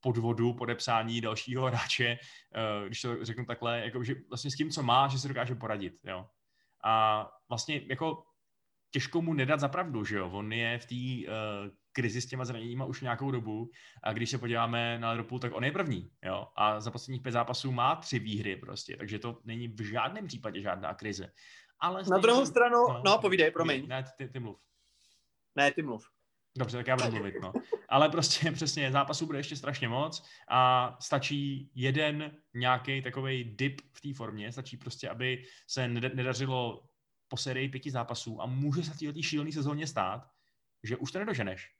podvodu, podepsání dalšího hráče, když to řeknu takhle, jako, že vlastně s tím, co má, že se dokáže poradit. Jo. A vlastně jako těžko mu nedat za pravdu, že jo? On je v té uh, krizi s těma zraněníma už nějakou dobu a když se podíváme na Liverpool, tak on je první, jo? A za posledních pět zápasů má tři výhry prostě, takže to není v žádném případě žádná krize. Ale na druhou jsem... stranu, no, no povídej, promiň. Ne, ty, ty mluv. Ne, ty mluv. Dobře, tak já budu mluvit, no. Ale prostě přesně, zápasů bude ještě strašně moc a stačí jeden nějaký takovej dip v té formě, stačí prostě, aby se nedařilo po sérii pěti zápasů a může se v této šílené sezóně stát, že už to nedoženeš.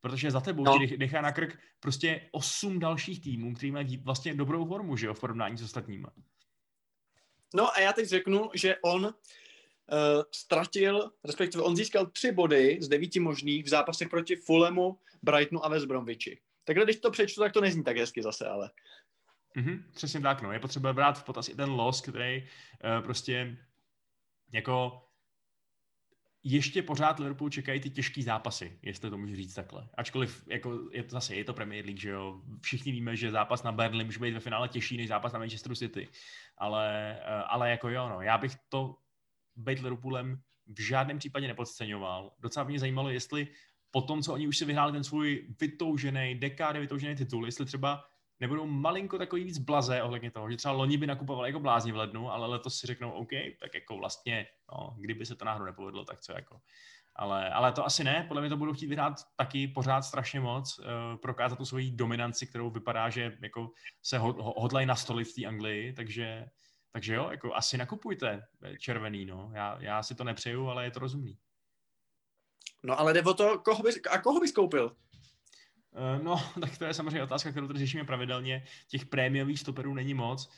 Protože za tebou no. ti nechá na krk prostě osm dalších týmů, který mají vlastně dobrou formu, že jo, v porovnání s ostatními. No a já teď řeknu, že on uh, ztratil, respektive on získal tři body z devíti možných v zápasech proti Fulhamu, Brightonu a West Bromwichi. Takhle, když to přečtu, tak to nezní tak hezky zase, ale... Mm-hmm, přesně tak, no. Je potřeba brát v potaz i ten los, který uh, prostě... Jako ještě pořád Liverpool čekají ty těžký zápasy, jestli to můžu říct takhle. Ačkoliv jako je to zase je to Premier League, že jo. Všichni víme, že zápas na Burnley může být ve finále těžší než zápas na Manchester City. Ale, ale jako jo, no, já bych to být Liverpoolem v žádném případě nepodceňoval. Docela mě zajímalo, jestli po tom, co oni už si vyhráli ten svůj vytoužený, dekády vytoužený titul, jestli třeba nebudou malinko takový víc blaze ohledně toho, že třeba loni by nakupovali jako blázni v lednu, ale letos si řeknou, OK, tak jako vlastně, no, kdyby se to náhodou nepovedlo, tak co jako. Ale, ale to asi ne, podle mě to budou chtít vyhrát taky pořád strašně moc, uh, prokázat tu svoji dominanci, kterou vypadá, že jako se ho, ho, hodlají nastolit v té Anglii, takže, takže jo, jako asi nakupujte červený, no. Já, já si to nepřeju, ale je to rozumný. No ale jde o to, koho bys, a koho bys koupil? No, tak to je samozřejmě otázka, kterou tady řešíme pravidelně. Těch prémiových stoperů není moc,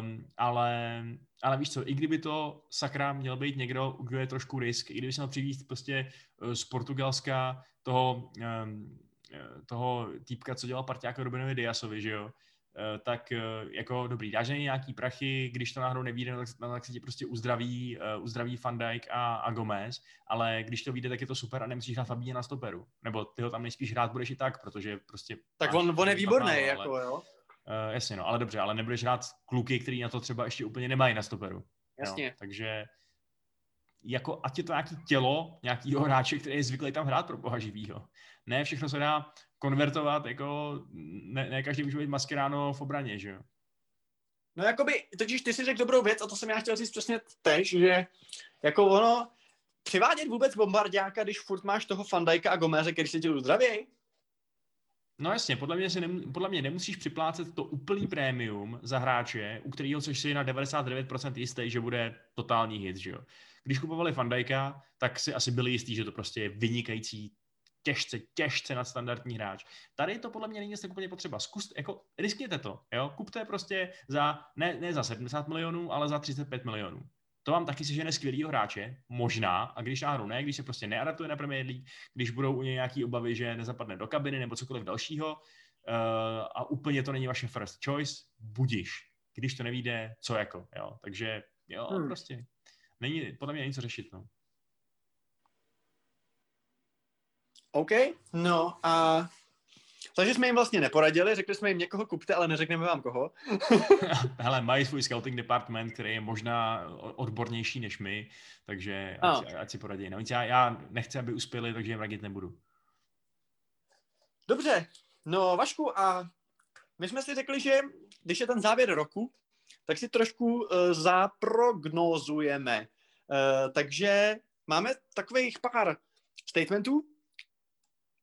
um, ale, ale víš co, i kdyby to sakra měl být někdo, kdo je trošku risk, i kdyby se měl přivízt prostě z Portugalska toho, um, toho týpka, co dělal parťáka Rubinovi Diasovi, že jo, tak jako dobrý, dáš nějaký prachy, když to náhodou nevíde, no, tak, no, tak se ti prostě uzdraví, uh, uzdraví Van Dijk a, a Gomez, ale když to vyjde, tak je to super a nemusíš hrát Fabíně na stoperu, nebo ty ho tam nejspíš hrát budeš i tak, protože prostě... Tak on, on je výborný, ale, jako jo. Uh, jasně, no, ale dobře, ale nebudeš hrát kluky, který na to třeba ještě úplně nemají na stoperu. Jasně. No, takže jako ať je to nějaký tělo, nějakýho hráče, který je zvyklý tam hrát pro boha živýho. Ne, všechno se dá konvertovat, jako ne, ne každý může být Mascherano v obraně, že jo? No jakoby, totiž ty si řekl dobrou věc a to jsem já chtěl říct přesně tež, že jako ono, přivádět vůbec bombardáka, když furt máš toho Van Dijka a Goméře, který se ti uzdraví? No jasně, podle mě, si nem, podle mě nemusíš připlácet to úplný prémium za hráče, u kterého seš si na devadesát devět procent jistý, že bude totální hit, že jo? Když kupovali Van Dijka, tak si asi byli jistí, že to prostě je vynikající těžce, těžce nadstandardní hráč. Tady to podle mě není tak úplně potřeba. Zkus, jako, riskněte to, jo? Kupte prostě za, ne, ne za sedmdesát milionů, ale za třicet pět milionů. To vám taky sežene skvělýho hráče, možná, a když náhodou ne, když se prostě neadaptuje na Premier League, když budou u něj nějaký obavy, že nezapadne do kabiny nebo cokoliv dalšího uh, a úplně to není vaše first choice, budiš. Když to nevíde, co jako, jo? Takže jo, hmm. prostě není, podle mě není co řešit, no. OK, no a takže jsme jim vlastně neporadili, řekli jsme jim někoho kupte, ale neřekneme vám koho. Hele, mají svůj scouting department, který je možná odbornější než my, takže ať, no. ať si poradí. No, já, já nechci, aby uspěli, takže jim radit nebudu. Dobře, no Vašku, a my jsme si řekli, že když je ten závěr roku, tak si trošku uh, zaprognozujeme. Uh, takže máme takových pár statementů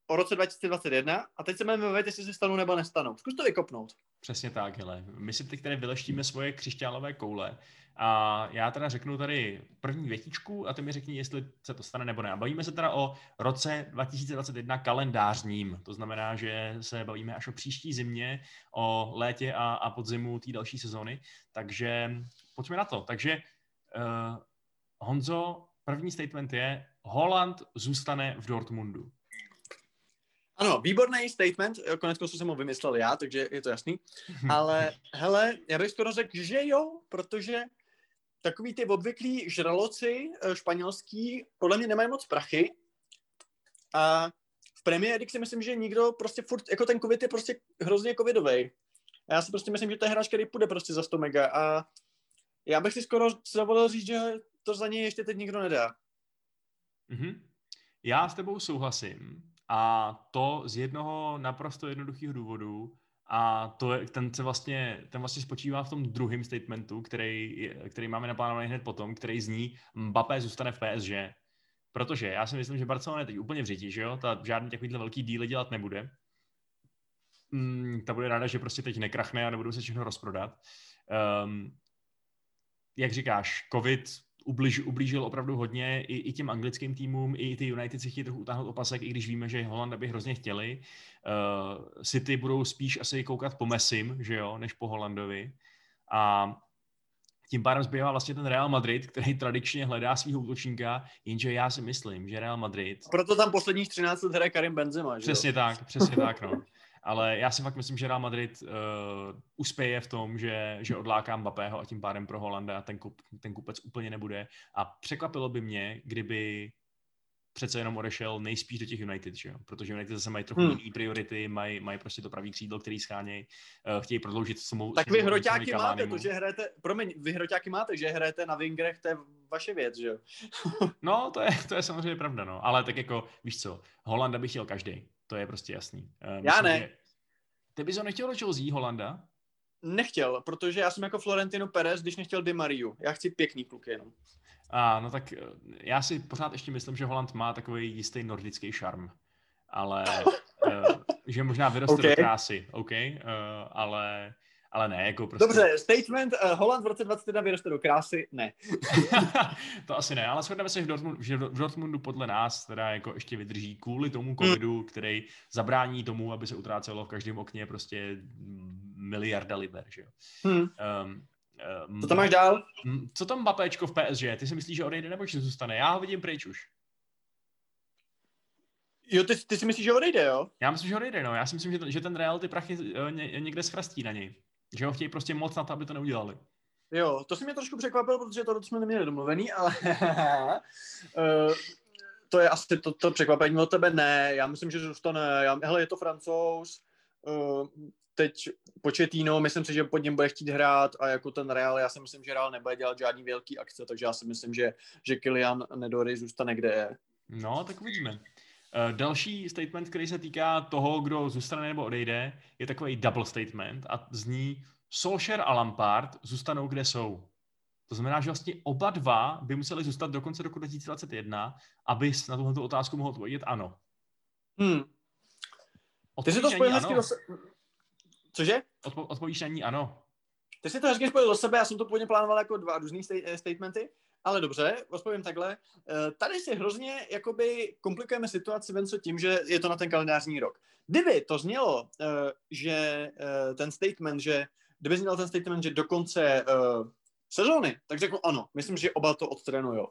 o roce dva tisíce dvacet jedna a teď se máme vědět, jestli se stanou nebo nestanou. Zkus to vykopnout. Přesně tak, hele. My si teď tady vyleštíme svoje křišťálové koule a já teda řeknu tady první větičku a ty mi řekni, jestli se to stane nebo ne. A bavíme se teda o roce dva tisíce dvacet jedna kalendářním. To znamená, že se bavíme až o příští zimě, o létě a, a podzimu té další sezóny. Takže pojďme na to. Takže uh, Honzo, první statement je Haaland zůstane v Dortmundu. Ano, výborný statement, koneckonců jsem ho vymyslel já, takže je to jasný, ale hele, já bych skoro řekl, že jo, protože takový ty obvyklí žraloci španělský podle mě nemají moc prachy a v premiéry si myslím, že nikdo prostě furt, jako ten covid je prostě hrozně covidovej. A já si prostě myslím, že ten hráč, který půjde prostě za sto mega a já bych si skoro dovolil říct, že to za něj ještě teď nikdo nedá. Mm-hmm. Já s tebou souhlasím. A to z jednoho naprosto jednoduchého důvodu a to je, ten se vlastně, ten vlastně spočívá v tom druhém statementu, který, který máme naplánovaný hned potom, který zní Mbappé zůstane v P S G. Protože já si myslím, že Barcelona je teď úplně v řiti, že jo? Ta žádný takovýhle velký díly dělat nebude. Mm, ta bude ráda, že prostě teď nekrachne a nebudou se všechno rozprodat. Um, jak říkáš, covid Ubliž, ublížil opravdu hodně i, i těm anglickým týmům, i ty United si chtějí trochu utáhnout opasek, i když víme, že Holanda by hrozně chtěli. Uh, City budou spíš asi koukat po Messim, že jo, než po Holandovi. A tím pádem zbývá vlastně ten Real Madrid, který tradičně hledá svýho útočníka, jenže já si myslím, že Real Madrid... Proto tam posledních třináct let hraje Karim Benzema, že Přesně tak, přesně tak, no. Ale já si fakt myslím, že Real Madrid uh, uspěje v tom, že, že odláká Mbappého a tím pádem pro Holanda ten, kup, ten kupec úplně nebude. A překvapilo by mě, kdyby přece jenom odešel nejspíš do těch United, že jo? Protože United zase mají trochu hmm. jiný priority, mají, mají prostě to pravý křídlo, který schánějí, uh, chtějí prodloužit smlouvu. Tak vy hroťáky máte, to, že hrajete, promiň, vy hroťáky máte, že hrajete na wingrech, to je vaše věc, že jo? No, to je, to je samozřejmě pravda, no. Ale tak jako, víš co, Holanda by chtěl každý. To je prostě jasný. Myslím, já ne. Že... Ty bys ho nechtěl do Chelsea, Holanda? Nechtěl, protože já jsem jako Florentino Perez, když nechtěl Di Mariu. Já chci pěkný kluk jenom. A, no tak já si pořád ještě myslím, že Holand má takový jistý nordický šarm. Ale že možná vyroste okay. do krásy. Okay? Ale, Ale ne, jako prostě... Dobře, statement, uh, Holand v roce dvacet jedna vyroste do krásy, ne. To asi ne, ale shodneme se, v Dortmundu, že v Dortmundu podle nás teda jako ještě vydrží kvůli tomu covidu, který zabrání tomu, aby se utrácelo v každém okně prostě miliarda liber, že jo. Hmm. Um, um, co tam máš dál? Co tam Mbappéčko v P S G? Ty si myslíš, že odejde nebo že zůstane? Já ho vidím pryč už. Jo, ty, ty si myslíš, že odejde, jo? Já myslím, že odejde, no. Já si myslím, že, to, že ten Real ty prachy ně, někde schrastí na něj. Že ho chtějí prostě moc na to, aby to neudělali. Jo, to si mě trošku překvapilo, protože to jsme neměli domluvený, ale uh, to je asi to, to překvapení od tebe, ne. Já myslím, že zůstane. Já, hele, je to Francouz, uh, teď Pochettino, myslím si, že pod něm bude chtít hrát a jako ten Real, já si myslím, že Real nebude dělat žádný velký akce, takže já si myslím, že, že Kylian Nedori zůstane, kde je. No, tak uvidíme. Další statement, který se týká toho, kdo zůstane nebo odejde, je takový double statement a zní: Solskjaer a Lampard zůstanou, kde jsou. To znamená, že vlastně oba dva by museli zůstat do konce roku dva tisíce dvacet jedna, aby na tuhle otázku mohl odpovědět ano. Hmm. Ty si to spojil hezky do sebe. Cože? Odpo- odpovíš na ní ano. Ty si to hezky spojil do sebe, já jsem to původně plánoval jako dva různý st- statementy. Ale dobře, odpovím takhle. Tady si hrozně jakoby komplikujeme situaci venco tím, že je to na ten kalendářní rok. Kdyby to znělo, že ten statement, že kdyby zněl ten statement, že do konce sezóny, tak řeknu ano, myslím, že oba to odtrénujou.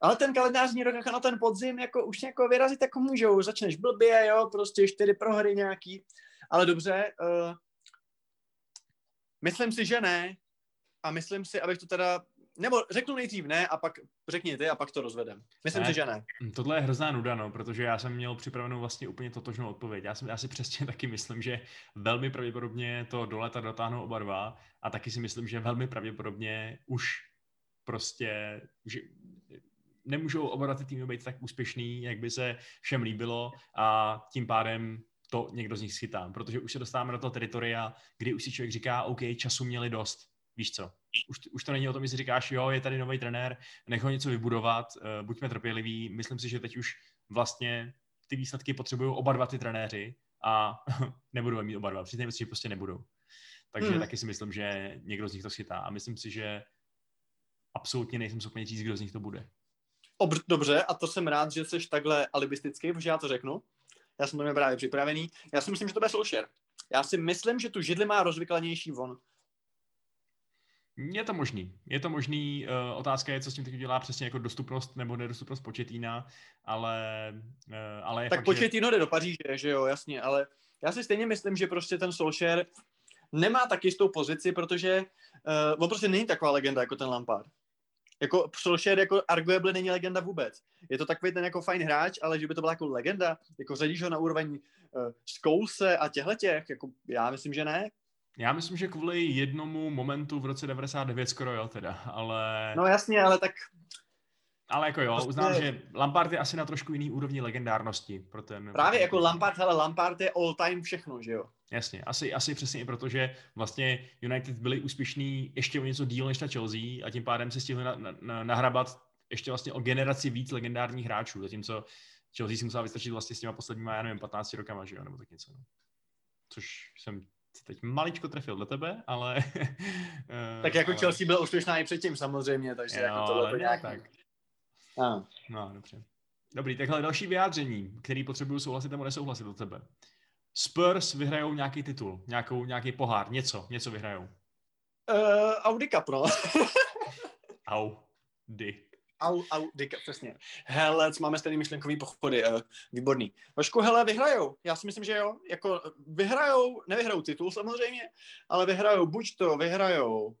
Ale ten kalendářní rok, jako na ten podzim, jako už nějakou vyrazit, jako můžou, začneš blbě, jo, prostě čtyři prohry nějaký. Ale dobře, myslím si, že ne. A myslím si, abych to teda... Nebo řeknu nejdřív ne a pak řekni ty a pak to rozvedem. Myslím ne, si, že ne. Tohle je hrozná nuda, no, protože já jsem měl připravenou vlastně úplně totožnou odpověď. Já, jsem, já si přesně taky myslím, že velmi pravděpodobně to do leta dotáhnou oba dva a taky si myslím, že velmi pravděpodobně už prostě že nemůžou oba ty týmy být tak úspěšný, jak by se všem líbilo a tím pádem to někdo z nich schytá, protože už se dostáváme do toho teritoria, kdy už si člověk říká, OK, času měli dost, víš co? Už, už to není o tom, jestli říkáš, jo, je tady nový trenér, nech ho něco vybudovat, uh, buďme trpěliví. Myslím si, že teď už vlastně ty výsledky potřebují oba dva ty trenéři a nebudou mít oba dva. Přiznejme si, že prostě nebudou. Takže hmm. taky si myslím, že někdo z nich to schytá. A myslím si, že absolutně nejsem schopný říct, kdo z nich to bude. Obr- dobře, a to jsem rád, že jsi takhle alibistický, protože já to řeknu. Já jsem to měl právě připravený. Já si myslím, že to bude Solskjaer. Já si myslím, že tu židli má rozvyklanější von. Je to možný. Je to možný. Uh, otázka je, co s tím teď dělá přesně jako dostupnost nebo nedostupnost Pochettina, ale... Uh, ale tak fakt, Pochettino že... jde do Paříže, že jo, jasně, ale já si stejně myslím, že prostě ten Solskjaer nemá tak jistou pozici, protože uh, on prostě není taková legenda jako ten Lampard. Jako Solskjaer jako arguably není legenda vůbec. Je to takový ten jako fajn hráč, ale že by to byla jako legenda, jako řadíš ho na úroveň uh, Schoulese a těchletěch, jako já myslím, že ne. Já myslím, že kvůli jednomu momentu v roce devadesát devět skoro jo teda, ale... No jasně, ale tak... Ale jako jo, uznám, je... že Lampard je asi na trošku jiný úrovni legendárnosti. Pro ten... Právě jako Lampard, ale Lampard je all time všechno, že jo? Jasně, asi, asi přesně i proto, že vlastně United byli úspěšní ještě o něco díl než ta Chelsea a tím pádem se stihli na, na, na, nahrabat ještě vlastně o generaci víc legendárních hráčů, zatímco Chelsea si musela vystačit vlastně s těma posledníma, já nevím, patnácti rokama, že jo, nebo tak něco. No. Což jsem... teď maličko trefil do tebe, ale... Tak jako ale... Chelsea byla úspěšná i předtím samozřejmě, takže jo, jako tohle to nějak... Tak. A. No, dobře. Dobrý, takhle další vyjádření, který potřebuju souhlasit nebo nesouhlasit do tebe. Spurs vyhrajou nějaký titul, nějakou, nějaký pohár, něco, něco vyhrajou. Uh, Audi Cup, no. Audi. Au, Audi Cup, přesně. Hele, máme stejný myšlenkový pochody, uh, výborný. Vašku, hele, vyhrajou. Já si myslím, že jo, jako vyhrajou, nevyhrajou titul samozřejmě, ale vyhrajou, buď to vyhrajou,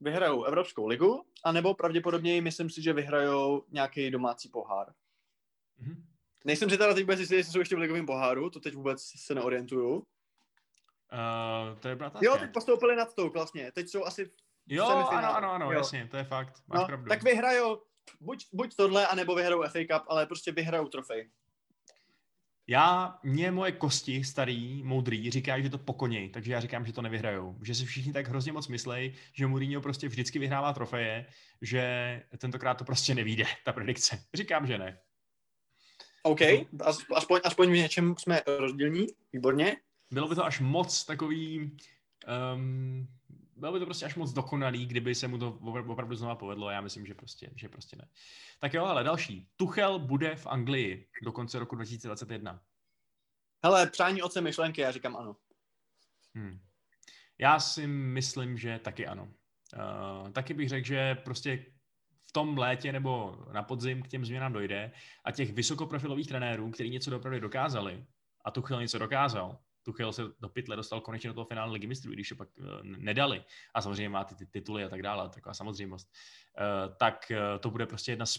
vyhrajou Evropskou ligu, anebo pravděpodobně myslím si, že vyhrajou nějaký domácí pohár. Mm-hmm. Nejsem si teda teď vůbec jistý, jestli jsou ještě v ligovém poháru, to teď vůbec se neorientuju. Uh, to je bratá. Jo, teď postoupili nad tou, vlastně. Teď jsou asi Jo, ano, ano, ano, jo. Jasně, to je fakt. Máš no, pravdu. Tak vyhrajou Buď, buď tohle, anebo vyhrajou F A Cup, ale prostě vyhrajou trofej. Já, mě moje kosti starý, moudrý, říkají, že to pokoněj, takže já říkám, že to nevyhrajou. Že si všichni tak hrozně moc myslejí, že Mourinho prostě vždycky vyhrává trofeje, že tentokrát to prostě nevyjde, ta predikce. Říkám, že ne. OK, aspoň, aspoň v něčem jsme rozdílní, výborně. Bylo by to až moc takový... Um, bylo by to prostě až moc dokonalý, kdyby se mu to opravdu znova povedlo, a já myslím, že prostě, že prostě ne. Tak jo, ale další. Tuchel bude v Anglii do konce roku dva tisíce dvacet jedna. Hele, přání otce myšlenky, já říkám ano. Hmm. Já si myslím, že taky ano. Uh, taky bych řekl, že prostě v tom létě nebo na podzim k těm změnám dojde a těch vysokoprofilových trenérů, kteří něco opravdu dokázali, a Tuchel něco dokázal, Tuchel se do pytle dostal konečně do toho finále Ligy mistrů, i když to pak nedali. A samozřejmě má ty, ty tituly a tak dále, taková samozřejmost. Uh, tak uh, to bude prostě jedna z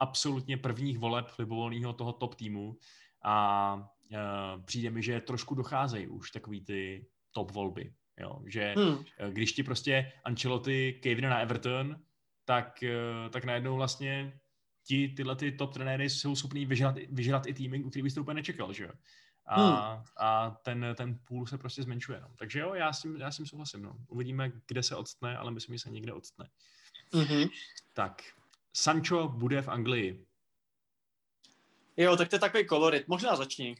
absolutně prvních voleb libovolného toho top týmu a uh, přijde mi, že trošku docházejí už takový ty top volby. Jo? Že hmm. když ti prostě Ancelotti kejvne na Everton, tak, uh, tak najednou vlastně ti tyhle ty top trenéry jsou schopný vyžrat, vyžrat i týmy, u kterých byste úplně nečekal, že jo? A, hmm. a ten, ten půl se prostě zmenšuje. No. Takže jo, já s tím, já s tím souhlasím. No. Uvidíme, kde se odstne, ale myslím, že se někde odstne. Mm-hmm. Tak, Sancho bude v Anglii. Jo, tak to je takový kolorit. Možná začni.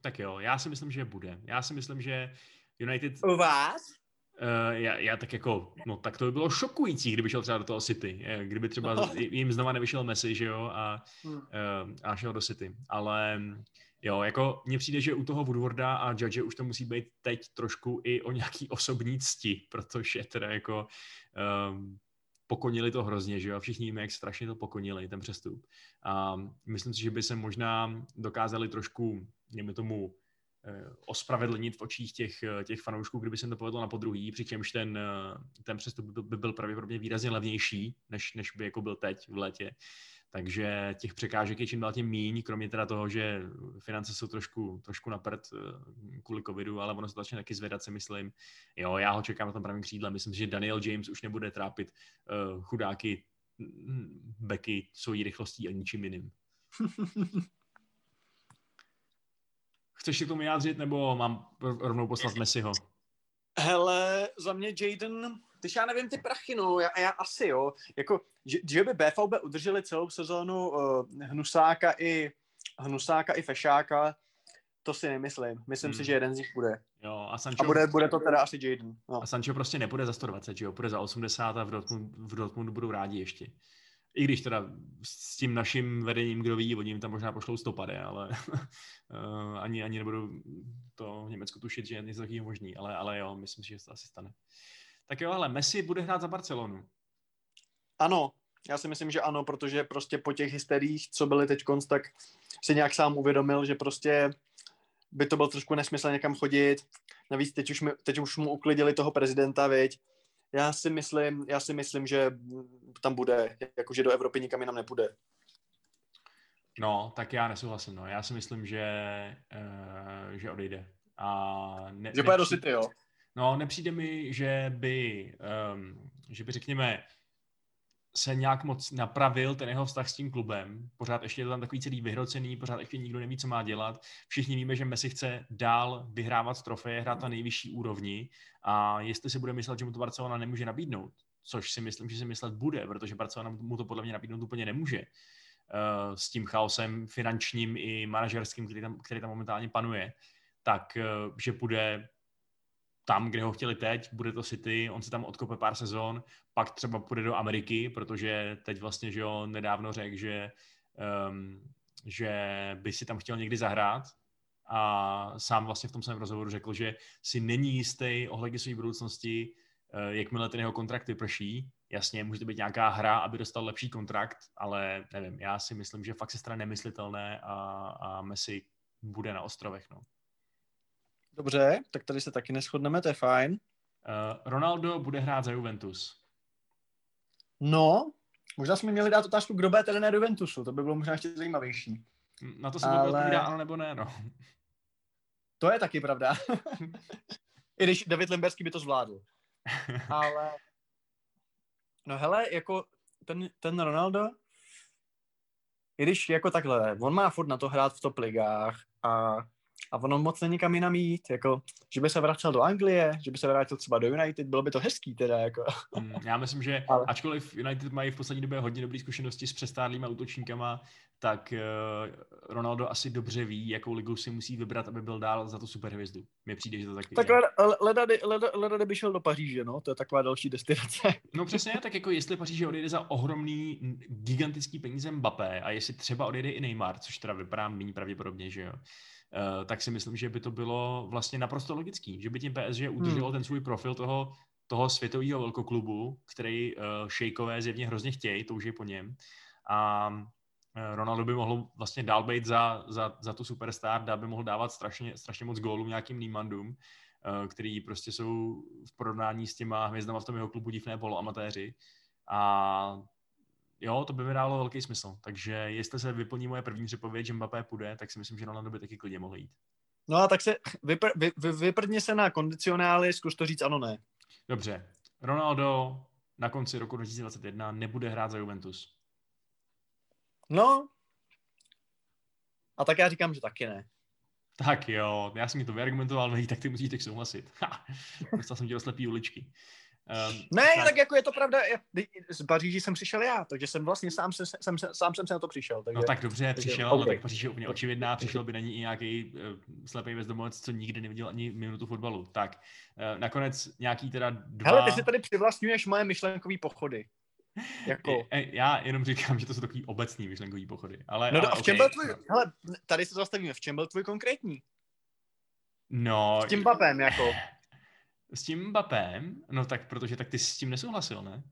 Tak jo, já si myslím, že bude. Já si myslím, že United... U vás? Uh, já, já tak jako, no tak to by bylo šokující, kdyby šel třeba do toho City. Kdyby třeba jim znova nevyšel Messi, že jo, a, hmm. uh, a šel do City. Ale... Jo, jako mně přijde, že u toho Woodwarda a Judge už to musí být teď trošku i o nějaký osobní cti, protože teda jako um, pokonili to hrozně, že jo, všichni víme, jak strašně to pokonili, ten přestup. A myslím si, že by se možná dokázali trošku, dejme tomu, uh, ospravedlnit v očích těch, těch fanoušků, kdyby se to povedlo na podruhý, přičemž ten, uh, ten přestup by byl, by byl pravděpodobně výrazně levnější, než, než by jako byl teď v létě. Takže těch překážek je čím dál tím míň, kromě teda toho, že finance jsou trošku, trošku na prd kvůli covidu, ale ono se začne taky zvedat, si myslím. Jo, já ho čekám na tom pravém křídle. Myslím, že Daniel James už nebude trápit uh, chudáky beky svojí rychlostí a ničím jiným. Chceš si k tomu vyjádřit, nebo mám rovnou poslat Messiho? Hele, za mě Jayden... Tyž já nevím ty prachy, no, já, já asi, jo. Jako, že, že by bé vé bé udrželi celou sezónu uh, Hnusáka i Hnusáka i Fešáka, to si nemyslím. Myslím hmm. si, že jeden z nich bude. Jo, a, Sancho, a bude, bude to teda asi Jayden. No. A Sancho prostě nepůjde za sto dvacet, že jo, půjde za osmdesát a v Dortmundu, v Dortmundu budou rádi ještě. I když teda s tím naším vedením, kdo ví, oni tam možná pošlou stopady, ale uh, ani, ani nebudu to v Německu tušit, že je něco takového možný, ale, ale jo, myslím si, že to asi stane. Tak jo, ale Messi bude hrát za Barcelonu. Ano, já si myslím, že ano, protože prostě po těch hysteriích, co byly teďkonc, tak si nějak sám uvědomil, že prostě by to byl trošku nesmysl někam chodit. Navíc teď už, mi, teď už mu uklidili toho prezidenta, viď. Já si myslím, já si myslím, že tam bude, jakože do Evropy nikam jinam nepůjde. No, tak já nesouhlasím, no. Já si myslím, že, uh, že odejde. A ne, že půjde do City, jo? No, nepřijde mi, že by, um, že by, řekněme, se nějak moc napravil ten jeho vztah s tím klubem. Pořád ještě je to tam takový celý vyhrocený, pořád ještě nikdo neví, co má dělat. Všichni víme, že Messi chce dál vyhrávat trofeje, hrát na nejvyšší úrovni, a jestli si bude myslet, že mu to Barcelona nemůže nabídnout, což si myslím, že si myslet bude, protože Barcelona mu to podle mě nabídnout úplně nemůže. Uh, s tím chaosem finančním i manažerským, který tam, který tam momentálně panuje, tak, uh, že bude... tam, kde ho chtěli teď, bude to City, on se tam odkope pár sezon, pak třeba půjde do Ameriky, protože teď vlastně, že jo, nedávno řekl, že, um, že by si tam chtěl někdy zahrát, a sám vlastně v tom svém rozhovoru řekl, že si není jistý ohledně své budoucnosti, jakmile ten jeho kontrakt vyprší. Jasně, může to být nějaká hra, aby dostal lepší kontrakt, ale nevím, já si myslím, že fakt se strana nemyslitelné a, a Messi bude na ostrovech, no. Dobře, tak tady se taky neshodneme, to je fajn. Uh, Ronaldo bude hrát za Juventus. No, možná jsme měli dát otázku, kdo bude trenér Juventusu, to by bylo možná ještě zajímavější. Na to se ale... bylo odpovídá, ano nebo ne, no. To je taky pravda. I když David Limberský by to zvládl. Ale, no hele, jako ten, ten Ronaldo, i když jako takhle, on má furt na to hrát v top ligách a a ono moc není kam jinam jít, jako, že by se vracel do Anglie, že by se vrátil třeba do United, bylo by to hezký teda, jako. Mm, já myslím, že ale... ačkoliv United mají v poslední době hodně dobré zkušenosti s přestárlýma útočníkama, tak uh, Ronaldo asi dobře ví, jakou ligu si musí vybrat, aby byl dál za tu superhvězdu. Mně přijde, že to taky... Tak leda, leda, leda by šel do Paříže, no, to je taková další destinace. No přesně, tak jako jestli Paříže odjede za ohromný, gigantický peníze Mbappé a jestli třeba odjede i Neymar, což teda vypadá méně pravděpodobně, že jo, uh, tak si myslím, že by to bylo vlastně naprosto logický, že by tím P S G udrželo hmm. ten svůj profil toho, toho světového velkoklubu, který uh, šejkové zjevně hrozně chtějí, touží po něm. A Ronaldo by mohl vlastně dál být za, za, za tu superstar, dál by mohl dávat strašně, strašně moc gólů nějakým Niemandům, který prostě jsou v porovnání s těma hvězdama v tom jeho klubu divné poloamatéři. A jo, to by mi dalo velký smysl. Takže jestli se vyplní moje první předpověď, že Mbappé půjde, tak si myslím, že Ronaldo by taky klidně mohl jít. No a tak se vypr, vy, vy, vyprdně se na kondicionály, zkus to říct ano, ne. Dobře. Ronaldo na konci roku dva tisíce dvacet jedna nebude hrát za Juventus. No, a tak já říkám, že taky ne. Tak jo, já jsem mi to vyargumentoval, nej, tak ty musíš teď souhlasit. Dostal jsem tě do slepý uličky. Um, ne, tak... tak jako je to pravda, z Paříži jsem přišel já, takže jsem vlastně sám, se, jsem, sám jsem se na to přišel. Takže... No tak dobře, přišel, takže... ale okay. Tak Paříž je úplně očividná, přišel by na ní i nějaký uh, slepej bezdomovec, co nikdy neviděl ani minutu fotbalu. Tak, uh, nakonec nějaký teda dva... Hele, ty si tady přivlastňuješ moje myšlenkový pochody. Jako... Já jenom říkám, že to jsou takový obecný myšlenkový pochody. Ale, no do, ale v čem okay. byl tvůj, hele, tady se zastavíme, v čem byl tvůj konkrétní? No... S tím Mbappém, jako. S tím Mbappém? No tak, protože tak ty s tím nesouhlasil, ne?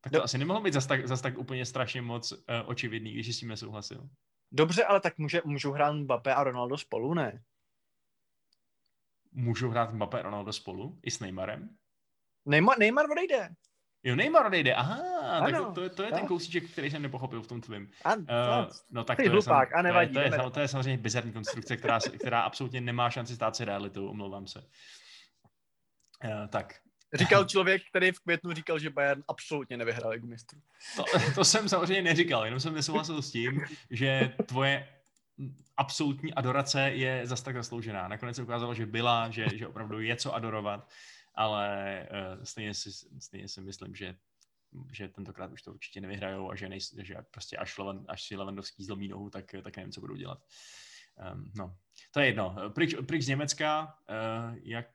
Tak to do... asi nemohlo být zas tak, zas tak úplně strašně moc uh, očividný, když jsi s tím nesouhlasil. Dobře, ale tak může, můžou hrát Mbappé a Ronaldo spolu, ne? Můžou hrát Mbappé a Ronaldo spolu? I s Neymarem? Neymar, Neymar odejde. Jo, Neymar odejde, aha, ano, tak to, to, je, to je ten kousíček, který jsem nepochopil v tom tvým. An, uh, no tak to je, hlupák, sam, nevadí, to, je, to, je, to je samozřejmě bizarní konstrukce, která, která absolutně nemá šanci stát se realitou, omlouvám se. Uh, tak. Říkal člověk, který v květnu říkal, že Bayern absolutně nevyhrál Ligu mistrů. To, to jsem samozřejmě neříkal, jenom jsem nesouhlasil s tím, že tvoje absolutní adorace je zas tak zasloužená. Nakonec se ukázalo, že byla, že, že opravdu je co adorovat. Ale uh, stejně, si, stejně si myslím, že, že tentokrát už to určitě nevyhrajou a že, nej, že prostě až, Leven, až si Lewandowski zlomí nohu, tak, tak nevím, co budou dělat. Um, no, to je jedno. Pryč, pryč z Německa uh, jak,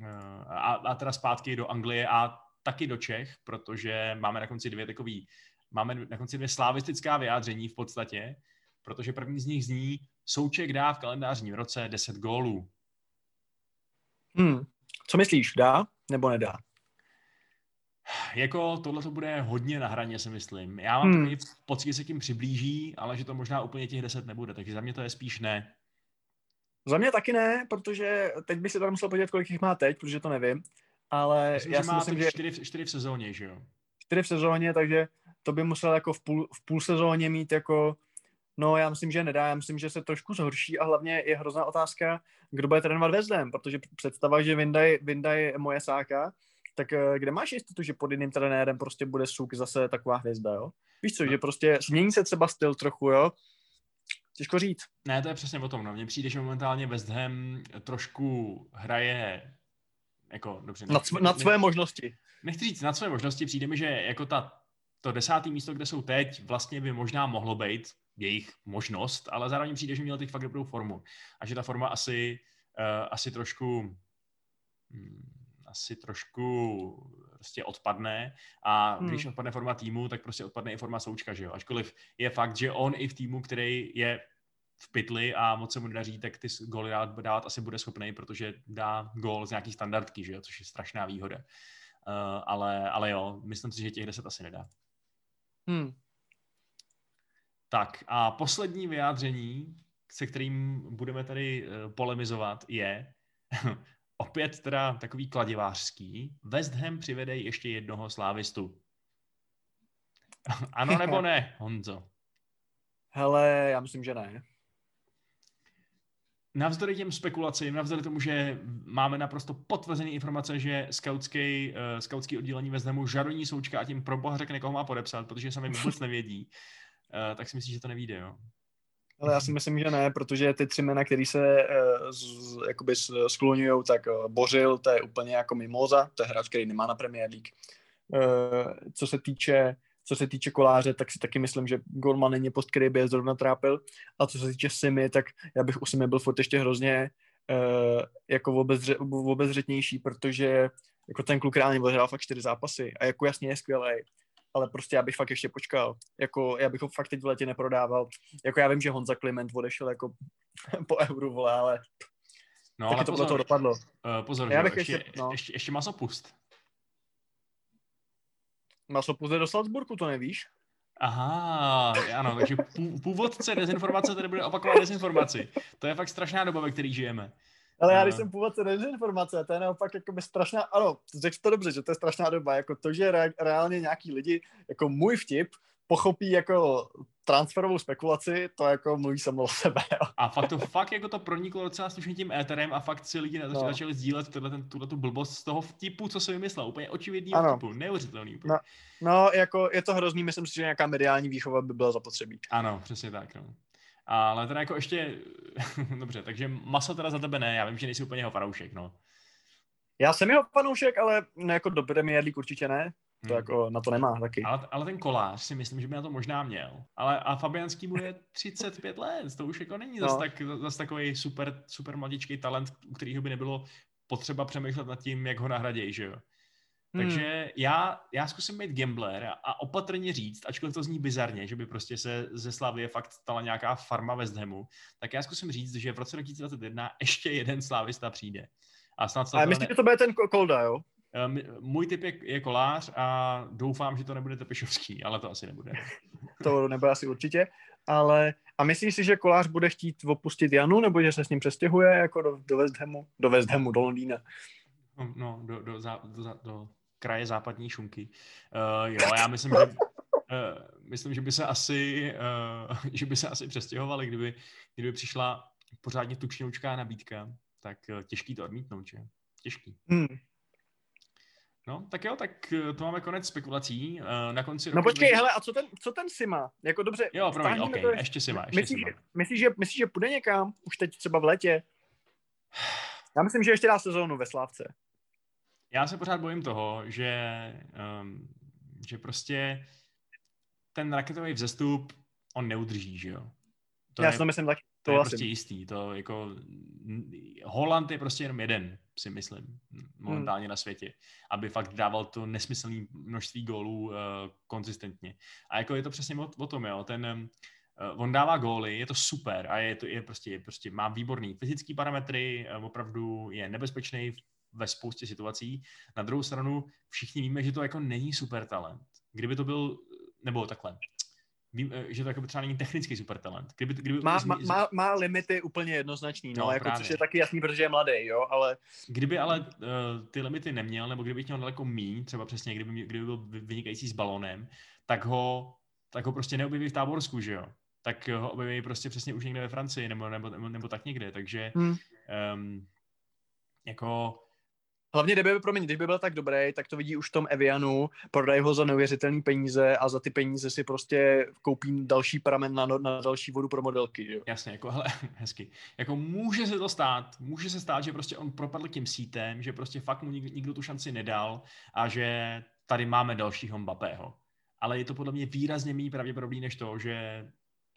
uh, a, a teda zpátky do Anglie a taky do Čech, protože máme na konci dvě takový, máme na konci dvě slavistická vyjádření v podstatě, protože první z nich zní, Souček dá v kalendářním roce deset gólů. Hmm. Co myslíš, dá nebo nedá? Jako tohle to bude hodně na hraně, si myslím. Já mám hmm. takový pocit, že se tím přiblíží, ale že to možná úplně těch deset nebude, takže za mě to je spíš ne. Za mě taky ne, protože teď bych se tam musel podívat, kolik jich má teď, protože to nevím, ale myslím, já si myslím, že... Čtyři, čtyři v sezóně, že jo? Čtyři v sezóně, takže to by musel jako v půl, v půl sezóně mít jako... No, já myslím, že nedá, já myslím, že se trošku zhorší a hlavně je hrozná otázka, kdo bude trénovat Vezlem, protože představa, že Vinda je moje sáka, tak kde máš jistotu, že pod jedným trenérem prostě bude Suk zase taková hvězda, jo? Víš co, no. Že prostě změní se třeba styl trochu, jo? Těžko říct. Ne, to je přesně o tom, no. Mně přijde, že momentálně West Ham trošku hraje jako, dobře... Nad, nechci, nad své nechci, možnosti. Nechci říct, nad své možnosti přijde mi, že jako ta, to desáté místo, kde jsou teď, vlastně by možná mohlo být jejich možnost, ale zároveň přijde, že měl teď fakt dobrou formu. A že ta forma asi, uh, asi trošku hmm, asi trošku prostě odpadne a hmm. když odpadne forma týmu, tak prostě odpadne i forma Součka, že jo? Ačkoliv je fakt, že on i v týmu, který je v pytli a moc se mu nedaří, tak ty góly dát, dát asi bude schopnej, protože dá gól z nějaký standardky, že jo? Což je strašná výhoda. Uh, ale, ale jo, myslím si, že těch deset asi nedá. Hmm. Tak a poslední vyjádření, se kterým budeme tady polemizovat, je opět teda takový kladivářský. West Ham přivede ještě jednoho slávistu. Ano nebo ne, Honzo? Hele, já myslím, že ne. Navzdory těm spekulacím, navzdory tomu, že máme naprosto potvrzené informace, že skautský, uh, skautský oddělení West Hamu žaruní Součka a tím pro boha řekne, koho má podepsat, protože sami vůbec nevědí. Uh, tak si myslíš, že to nevíde, jo? Ale já si myslím, že ne, protože ty tři jména, který se jakoby skloňujou, tak Bořil, to je úplně jako mimoza, to je hráč, který nemá na Premier League. Co se týče Co se týče Koláře, tak si taky myslím, že golman není post, který by je zrovna trápil. A co se týče Simy, tak já bych u Simy byl furt ještě hrozně uh, jako obezře, obezřetnější, protože jako ten kluk reálně odehrál fakt čtyři zápasy a jako jasně je skvělej, ale prostě já bych fakt ještě počkal. Jako já bych ho fakt teď v letě neprodával. Jako já vím, že Honza Kliment odešel jako po euru, vole, ale no, taky ale to pozor, toho dopadlo. Uh, pozor, já bych ještě, ještě, no. ještě, ještě maso pust. Masopust do Salzburgu, to nevíš? Aha, ano, takže původce dezinformace tady bude opakovat dezinformaci. To je fakt strašná doba, ve které žijeme. Ale já když jsem původce dezinformace, to je naopak jako by strašná, ano, řekl to dobře, že to je strašná doba, jako to, že re, reálně nějaký lidi, jako můj vtip, pochopí jako transferovou spekulaci, to jako mluví se mnou o sebe. Jo. A fakt to, fakt jako to proniklo docela slušně tím éterem a fakt si lidi no. začali sdílet tuhletu blbost z toho vtipu, co se vymyslel, úplně očividnýho vtipu, neuvěřitelný. No, no, jako je to hrozný, myslím si, že nějaká mediální výchova by byla zapotřebí. Ano, přesně tak, no. Ale teda jako ještě, dobře, takže maso teda za tebe ne, já vím, že nejsi úplně jeho fanoušek, no. Já jsem jeho fanoušek, ale ne, jako do Premier League určitě ne. To jako na to nemá taky. Ale, ale ten Kolář si myslím, že by na to možná měl. Ale a Fabianský bude třicet pět let, to už jako není no. zase tak, zas takový super, super mladičký talent, u kterého by nebylo potřeba přemýšlet nad tím, jak ho nahraděj, že jo. Hmm. Takže já, já zkusím být gambler a, a opatrně říct, ačkoliv to zní bizarně, že by prostě se ze Slavie fakt stala nějaká farma West Hamu, tak já zkusím říct, že v roce dva tisíce dvacet jedna ještě jeden slavista přijde. A snad snad. A myslím, ne... že to bude ten Kolda, jo? Můj typ je, je Kolář a doufám, že to nebude Tepešovský, ale to asi nebude. To nebude asi určitě, ale a myslíš si, že Kolář bude chtít opustit Janu, nebo že se s ním přestěhuje jako do, do West Hamu, do West Hamu, do Londýna? No, no do, do, do, do, do kraje západní Šumky. Uh, jo, já myslím, že uh, myslím, že by se asi, uh, že by se asi přestěhovali, kdyby, kdyby přišla pořádně tučňoučká nabídka, tak uh, těžký to odmítnout, že? Těžký. Hmm. No, tak jo, tak to máme konec spekulací. Na konci roku... No počkej, bude... hele, a co ten, co ten Sima? Jako dobře... Jo, promiň, okej, okay, ještě Sima, ještě myslíš, Sima. Myslíš, že, myslíš, že půjde někam? Už teď třeba v létě? Já myslím, že ještě dá sezónu ve Slávce. Já se pořád bojím toho, že, um, že prostě ten raketový vzestup, on neudrží, že jo? To Já je, si to myslím taky. To, to je vlastně prostě jistý. To jako... Holand je prostě jenom jeden, si myslím, momentálně hmm. na světě, aby fakt dával to nesmyslné množství gólů uh, konzistentně. A jako je to přesně o, o tom, jo, ten, uh, on dává góly, je to super a je to je prostě, je prostě má výborný fyzický parametry, uh, opravdu je nebezpečný ve spoustě situací. Na druhou stranu všichni víme, že to jako není super talent. Kdyby to byl, nebo takhle, vím, že to jako třeba není technický supertalent. Kdyby, kdyby má, zmi... má, má limity úplně jednoznačný, no, no jako, což je taky jasný, protože je mladý, jo, ale... Kdyby ale uh, ty limity neměl, nebo kdyby měl daleko míň, třeba přesně, kdyby, kdyby byl vynikající s balonem, tak ho, tak ho prostě neobjeví v Táborsku, že jo? Tak ho objeví prostě přesně už někde ve Francii, nebo, nebo, nebo, nebo tak někde, takže hmm. um, jako... Hlavně, kdyby, promiň, kdyby byl tak dobrý, tak to vidí už v tom Evianu, prodají ho za neuvěřitelné peníze a za ty peníze si prostě koupím další pramen na, na další vodu pro modelky. Jo? Jasně, jako hele, hezky. Jako může se to stát, může se stát, že prostě on propadl tím sítem, že prostě fakt mu nik, nikdo tu šanci nedal a že tady máme dalšího Mbappého. Ale je to podle mě výrazně méně pravděpodobný než to, že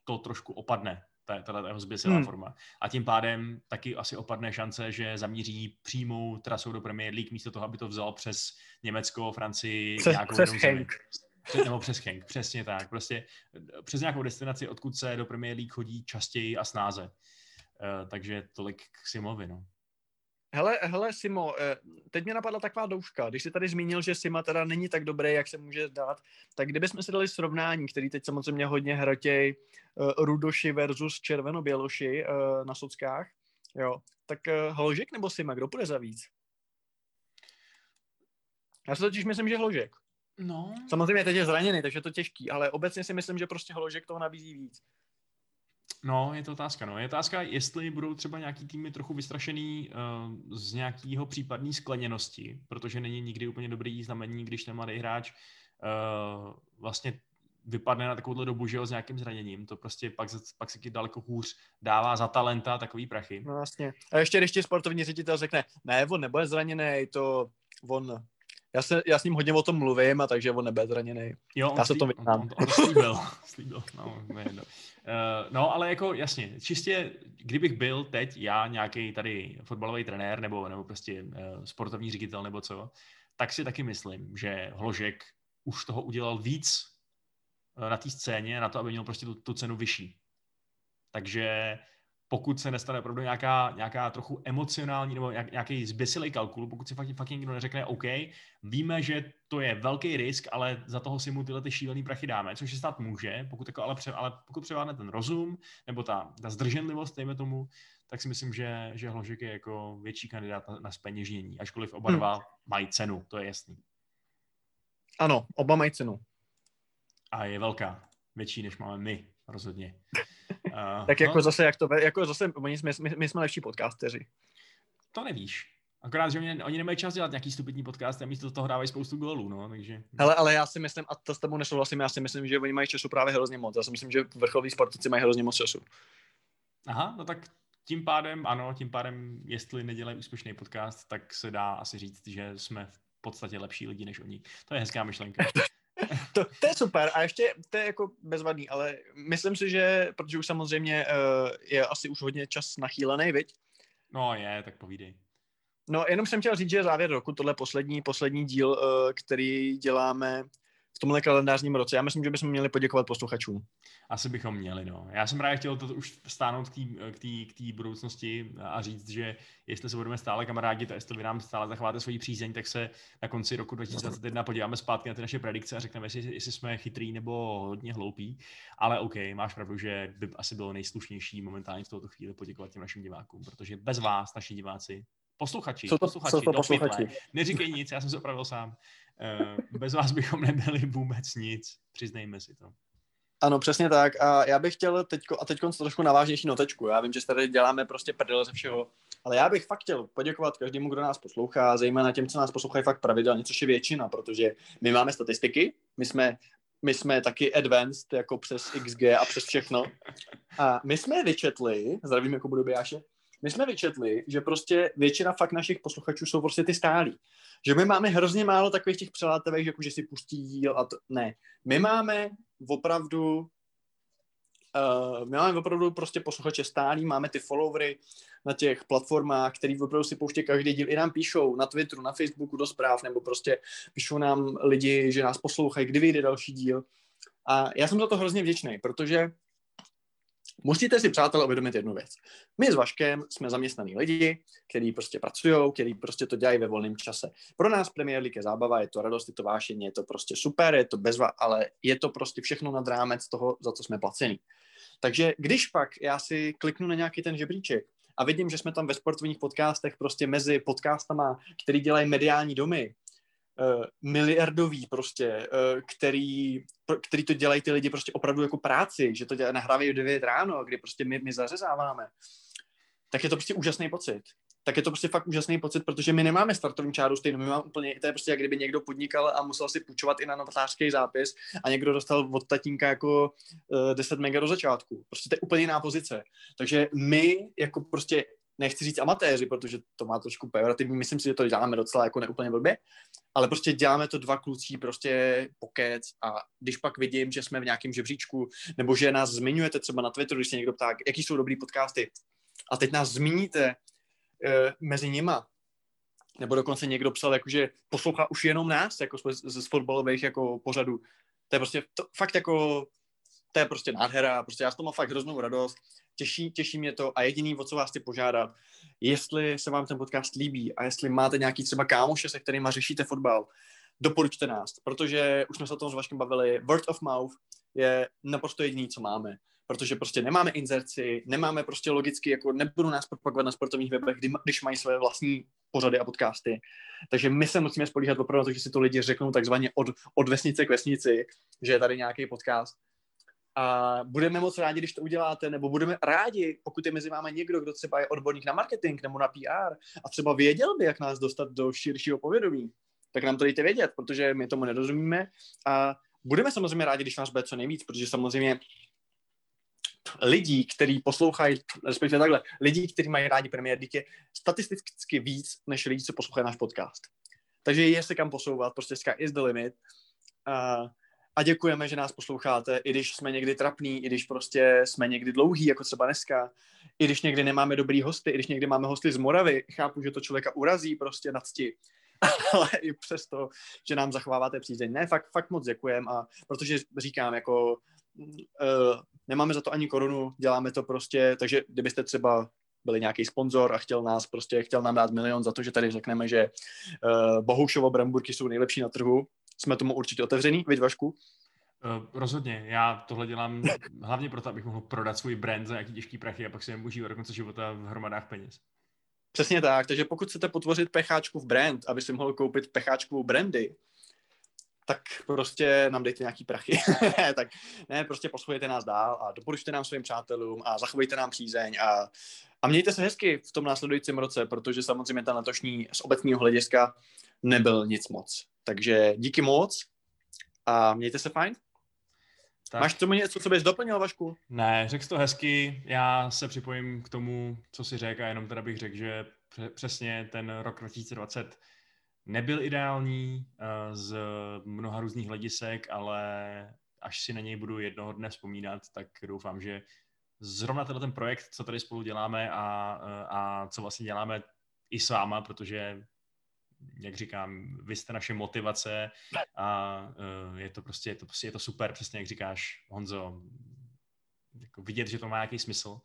to trošku opadne. Tato jeho zběsilá hmm. forma. A tím pádem taky asi opadne šance, že zamíří přímou trasou do Premier League místo toho, aby to vzal přes Německo, Francii, přes, nějakou přes Henk. Přes, nebo přes Henk, přesně tak. Prostě přes nějakou destinaci, odkud se do Premier League chodí častěji a snáze. Uh, takže tolik k Simovi, no. Hele, hele, Simo, teď mě napadla taková douška. Když jsi tady zmínil, že Sima teda není tak dobrý, jak se může zdát, tak kdybychom si dali srovnání, který teď samozřejmě hodně hrotěj uh, Rudoši versus Červenoběloši uh, na sockách, jo, tak uh, Hložek nebo Sima, kdo půjde za víc? Já si totiž myslím, že Hložek. No. Samozřejmě teď je zraněný, takže je to těžký, ale obecně si myslím, že prostě Hložek toho nabízí víc. No, je to otázka. No. Je otázka, jestli budou třeba nějaký týmy trochu vystrašený uh, z nějakého případné skleněnosti, protože není nikdy úplně dobrý znamení, když ten mladý hráč uh, vlastně vypadne na takovouhle dobu, že jo, s nějakým zraněním, to prostě pak, pak se ti daleko hůř dává za talenta takový prachy. No vlastně. A ještě když ti sportovní ředitel řekne, ne, on nebude zraněný, to on, já, se, já s ním hodně o tom mluvím, a takže on nebude zraněný. Jo, on já slíb, se to vyznám. On, on, on slíbil, slíbil, no, nejedno. Uh, no, ale jako jasně, čistě, kdybych byl teď já nějaký tady fotbalový trenér, nebo, nebo prostě uh, sportovní ředitel, nebo co, tak si taky myslím, že Hložek už toho udělal víc na té scéně, na to, aby měl prostě tu, tu cenu vyšší. Takže pokud se nestane opravdu nějaká, nějaká trochu emocionální nebo nějaký zběsilej kalkul, pokud si fakt, fakt někdo neřekne OK, víme, že to je velký risk, ale za toho si mu tyhle ty šílený prachy dáme, což se stát může, pokud jako, ale, pře, ale pokud převládne ten rozum nebo ta, ta zdrženlivost, dejme tomu, tak si myslím, že, že Hložek je jako větší kandidát na, na zpeněžnění, ačkoliv oba dva hmm. mají cenu, to je jasný. Ano, oba mají cenu. A je velká. Větší, než máme my, rozhodně. Uh, tak jako no, zase, jak to, jako zase, my jsme, my jsme lepší podcasteři. To nevíš. Akorát, že oni, oni nemají čas dělat nějaký stupidní podcast a místo toho dávají spoustu gólů, no, takže... Hele, ale já si myslím, a to s tebou nesouhlasím, já si myslím, že oni mají času právě hrozně moc. Já si myslím, že vrcholoví sportovci mají hrozně moc času. Aha, no tak tím pádem, ano, tím pádem, jestli nedělají úspěšný podcast, tak se dá asi říct, že jsme v podstatě lepší lidi než oni. To je hezká myšlenka. To, to je super a ještě to je jako bezvadný, ale myslím si, že protože už samozřejmě uh, je asi už hodně čas nachýlený, viď? No je, tak povídej. No jenom jsem chtěl říct, že závěr roku, tohle poslední, poslední díl, uh, který děláme v tomhle kalendářním roce. Já myslím, že bychom měli poděkovat posluchačům. Asi bychom měli, no. Já jsem rád chtěl to už stáhnout k té budoucnosti a říct, že jestli se budeme stále kamarádi, to jestli vy nám stále zachováte svoji přízeň, tak se na konci roku dva tisíce dvacet jedna podíváme zpátky na ty naše predikce a řekneme, jestli, jestli jsme chytrý nebo hodně hloupí. Ale OK, máš pravdu, že by asi bylo nejslušnější momentálně v touto chvíli poděkovat těm našim divákům, protože bez vás, naši diváci, posluchači, to, posluchači, to posluchači. Neříkej nic, já jsem se opravil sám. Bez vás bychom nebyli vůbec nic, přiznejme si to. Ano, přesně tak. A já bych chtěl teďko, a teďko trošku na vážnější notečku. Já vím, že tady děláme prostě prdel ze všeho, ale já bych fakt chtěl poděkovat každému, kdo nás poslouchá, zejména těm, co nás poslouchají fakt pravidelně, což je většina, protože my máme statistiky, my jsme, my jsme taky advanced, jako přes X G a přes všechno. A my jsme vyčetli, zdravím jako budu Bijáše, my jsme vyčetli, že prostě většina fakt našich posluchačů jsou prostě ty stálí. Že my máme hrozně málo takových těch přelátavek, že, jako, že si pustí díl a to... Ne. My máme opravdu... Uh, my máme opravdu prostě posluchače stálí, máme ty followery na těch platformách, který opravdu si pouští každý díl. I nám píšou na Twitteru, na Facebooku do zpráv, nebo prostě píšou nám lidi, že nás poslouchají, kdy vyjde další díl. A já jsem za to hrozně vděčný, protože musíte si, přátelé, uvědomit jednu věc. My s Vaškem jsme zaměstnaní lidi, kteří prostě pracují, kteří prostě to dělají ve volném čase. Pro nás Premier League je zábava, je to radost, je to vášení, je to prostě super, je to bezva, ale je to prostě všechno nad rámec toho, za co jsme placení. Takže když pak já si kliknu na nějaký ten žebříček a vidím, že jsme tam ve sportovních podcastech prostě mezi podcastama, který dělají mediální domy, miliardový prostě, který, který to dělají ty lidi prostě opravdu jako práci, že to dělají, nahrávají v devět ráno, kdy prostě my, my zařezáváme, tak je to prostě úžasný pocit. Tak je to prostě fakt úžasný pocit, protože my nemáme startovní čáru stejnou, my máme úplně, to je prostě jak kdyby někdo podnikal a musel si půjčovat i na notářský zápis a někdo dostal od tatínka jako deset mega do začátku. Prostě to je úplně jiná pozice. Takže my jako prostě, nechci říct amatéři, protože to má trošku pejorativní, myslím si, že to děláme docela jako neúplně blbě, ale prostě děláme to dva kluci, prostě pokec a když pak vidím, že jsme v nějakém žebříčku, nebo že nás zmiňujete třeba na Twitteru, když se někdo ptá, jaký jsou dobrý podcasty a teď nás zmíníte e, mezi nima, nebo dokonce někdo psal, jakože poslouchá už jenom nás, jako ze fotbalových jako pořadů, to je prostě to, fakt jako... To je prostě nádhera, prostě já z toho mám fakt hroznou radost, těší, těší mě to a jediný, o co vás chci požádat, jestli se vám ten podcast líbí a jestli máte nějaký třeba kámoše, se kterýma řešíte fotbal, doporučte nás, protože už jsme se o tom s Vaškem bavili, word of mouth je naprosto jediný, co máme, protože prostě nemáme inzerci, nemáme prostě logicky, jako nebudou nás propagovat na sportovních webech, když mají své vlastní pořady a podcasty. Takže my se musíme spolíhat opravdu na to, že si to lidi řeknou takzvaně od, od vesnice k vesnici, že je tady nějaký podcast. A budeme moc rádi, když to uděláte, nebo budeme rádi, pokud je mezi vámi někdo, kdo třeba je odborník na marketing nebo na P R a třeba věděl by, jak nás dostat do širšího povědomí, tak nám to dejte vědět, protože my tomu nerozumíme a budeme samozřejmě rádi, když nás bude co nejvíc, protože samozřejmě lidí, kteří poslouchají, respektive takhle, lidí, kteří mají rádi Premier League, je statisticky víc, než lidí, co poslouchají náš podcast. Takže je se kam posouvat, prostě sky is the limit. Uh, a děkujeme, že nás posloucháte, i když jsme někdy trapní, i když prostě jsme někdy dlouhý, jako třeba dneska, i když někdy nemáme dobrý hosty, i když někdy máme hosty z Moravy, chápu, že to člověka urazí prostě na cti, ale i přesto, že nám zachováváte přízeň. Ne, fakt, fakt moc děkujem, a protože říkám, jako Uh, nemáme za to ani korunu, děláme to prostě, takže kdybyste třeba byli nějaký sponzor a chtěl nás prostě, chtěl nám dát milion za to, že tady řekneme, že uh, Bohoušovo bramburky jsou nejlepší na trhu, jsme tomu určitě otevřený, viď Vašku? Uh, rozhodně, já tohle dělám hlavně proto, abych mohl prodat svůj brand za nějaký těžký prachy a pak si jim užívat do konce života v hromadách peněz. Přesně tak, takže pokud chcete potvořit pecháčku v brand, aby si mohl koupit pecháčku brandy, tak prostě nám dejte nějaký prachy. Tak ne, prostě poslouchejte nás dál a doporučte nám svým přátelům a zachovejte nám přízeň a, a mějte se hezky v tom následujícím roce, protože samozřejmě ten letošní z obecního hlediska nebyl nic moc. Takže díky moc a mějte se fajn. Tak. Máš tomu něco, co bys doplnil, Vašku? Ne, řekl jsi to hezky, já se připojím k tomu, co si řekl, a jenom teda bych řekl, že přesně ten rok dva tisíce dvacet nebyl ideální z mnoha různých hledisek, ale až si na něj budu jednoho dne vzpomínat, tak doufám, že zrovna tenhle ten projekt, co tady spolu děláme a, a co vlastně děláme i s váma, protože, jak říkám, vy jste naše motivace a je to prostě, je to, je to super, přesně jak říkáš, Honzo, jako vidět, že to má nějaký smysl,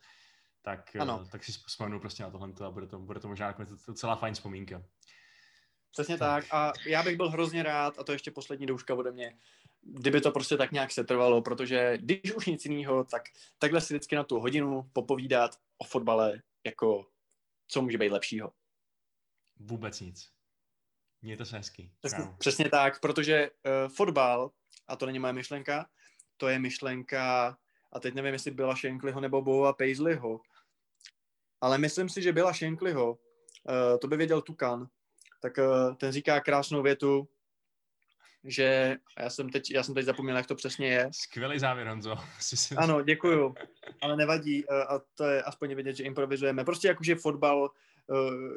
tak, tak si vzpomenu prostě na tohle a bude to, bude to možná nakonec celá fajn vzpomínka. Přesně tak. tak a já bych byl hrozně rád, a to ještě poslední douška ode mě, kdyby to prostě tak nějak setrvalo, protože když už nic jiného, tak takhle si vždycky na tu hodinu popovídat o fotbale, jako co může být lepšího. Vůbec nic. Mějte se hezky. Přesně, přesně tak, protože uh, fotbal, a to není moje myšlenka, to je myšlenka, a teď nevím, jestli byla Shanklyho nebo Bowa Paisleyho, ale myslím si, že byla Shanklyho, uh, to by věděl Tukan, tak ten říká krásnou větu, že já jsem teď, já jsem teď zapomněl, jak to přesně je. Skvělý závěr, Honzo. Ano, děkuju, ale nevadí, a to je aspoň vidět, že improvizujeme. Prostě jakože fotbal,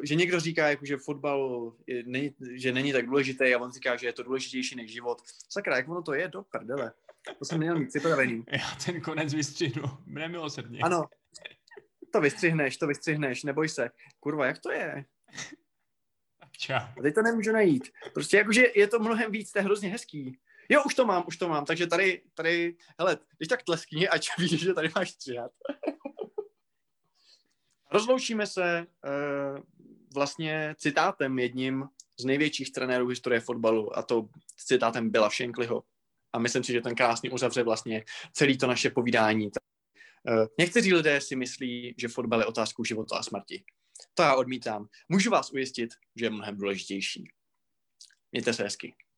že někdo říká, jakože fotbal je, není, že není tak důležitý, a on říká, že je to důležitější než život. Sakra, jak ono to je, do prdele. To jsem měl mít připravený. Já ten konec vystřihnu, nemilosrdně. Ano, to vystřihneš, to vystřihneš, neboj se. Kurva, jak to je? Čau. A teď to nemůžu najít. Prostě jakože je to mnohem víc, to je hrozně hezký. Jo, už to mám, už to mám, takže tady, tady, hele, když tak tleskni, ať víš, že tady máš stříhat. Rozloučíme se uh, vlastně citátem jedním z největších trenérů historie fotbalu, a to citátem Billa Shanklyho. A myslím si, že ten krásně uzavře vlastně celé to naše povídání. Uh, někteří lidé si myslí, že fotbal je otázkou života a smrti. To já odmítám. Můžu vás ujistit, že je mnohem důležitější. Mějte se hezky.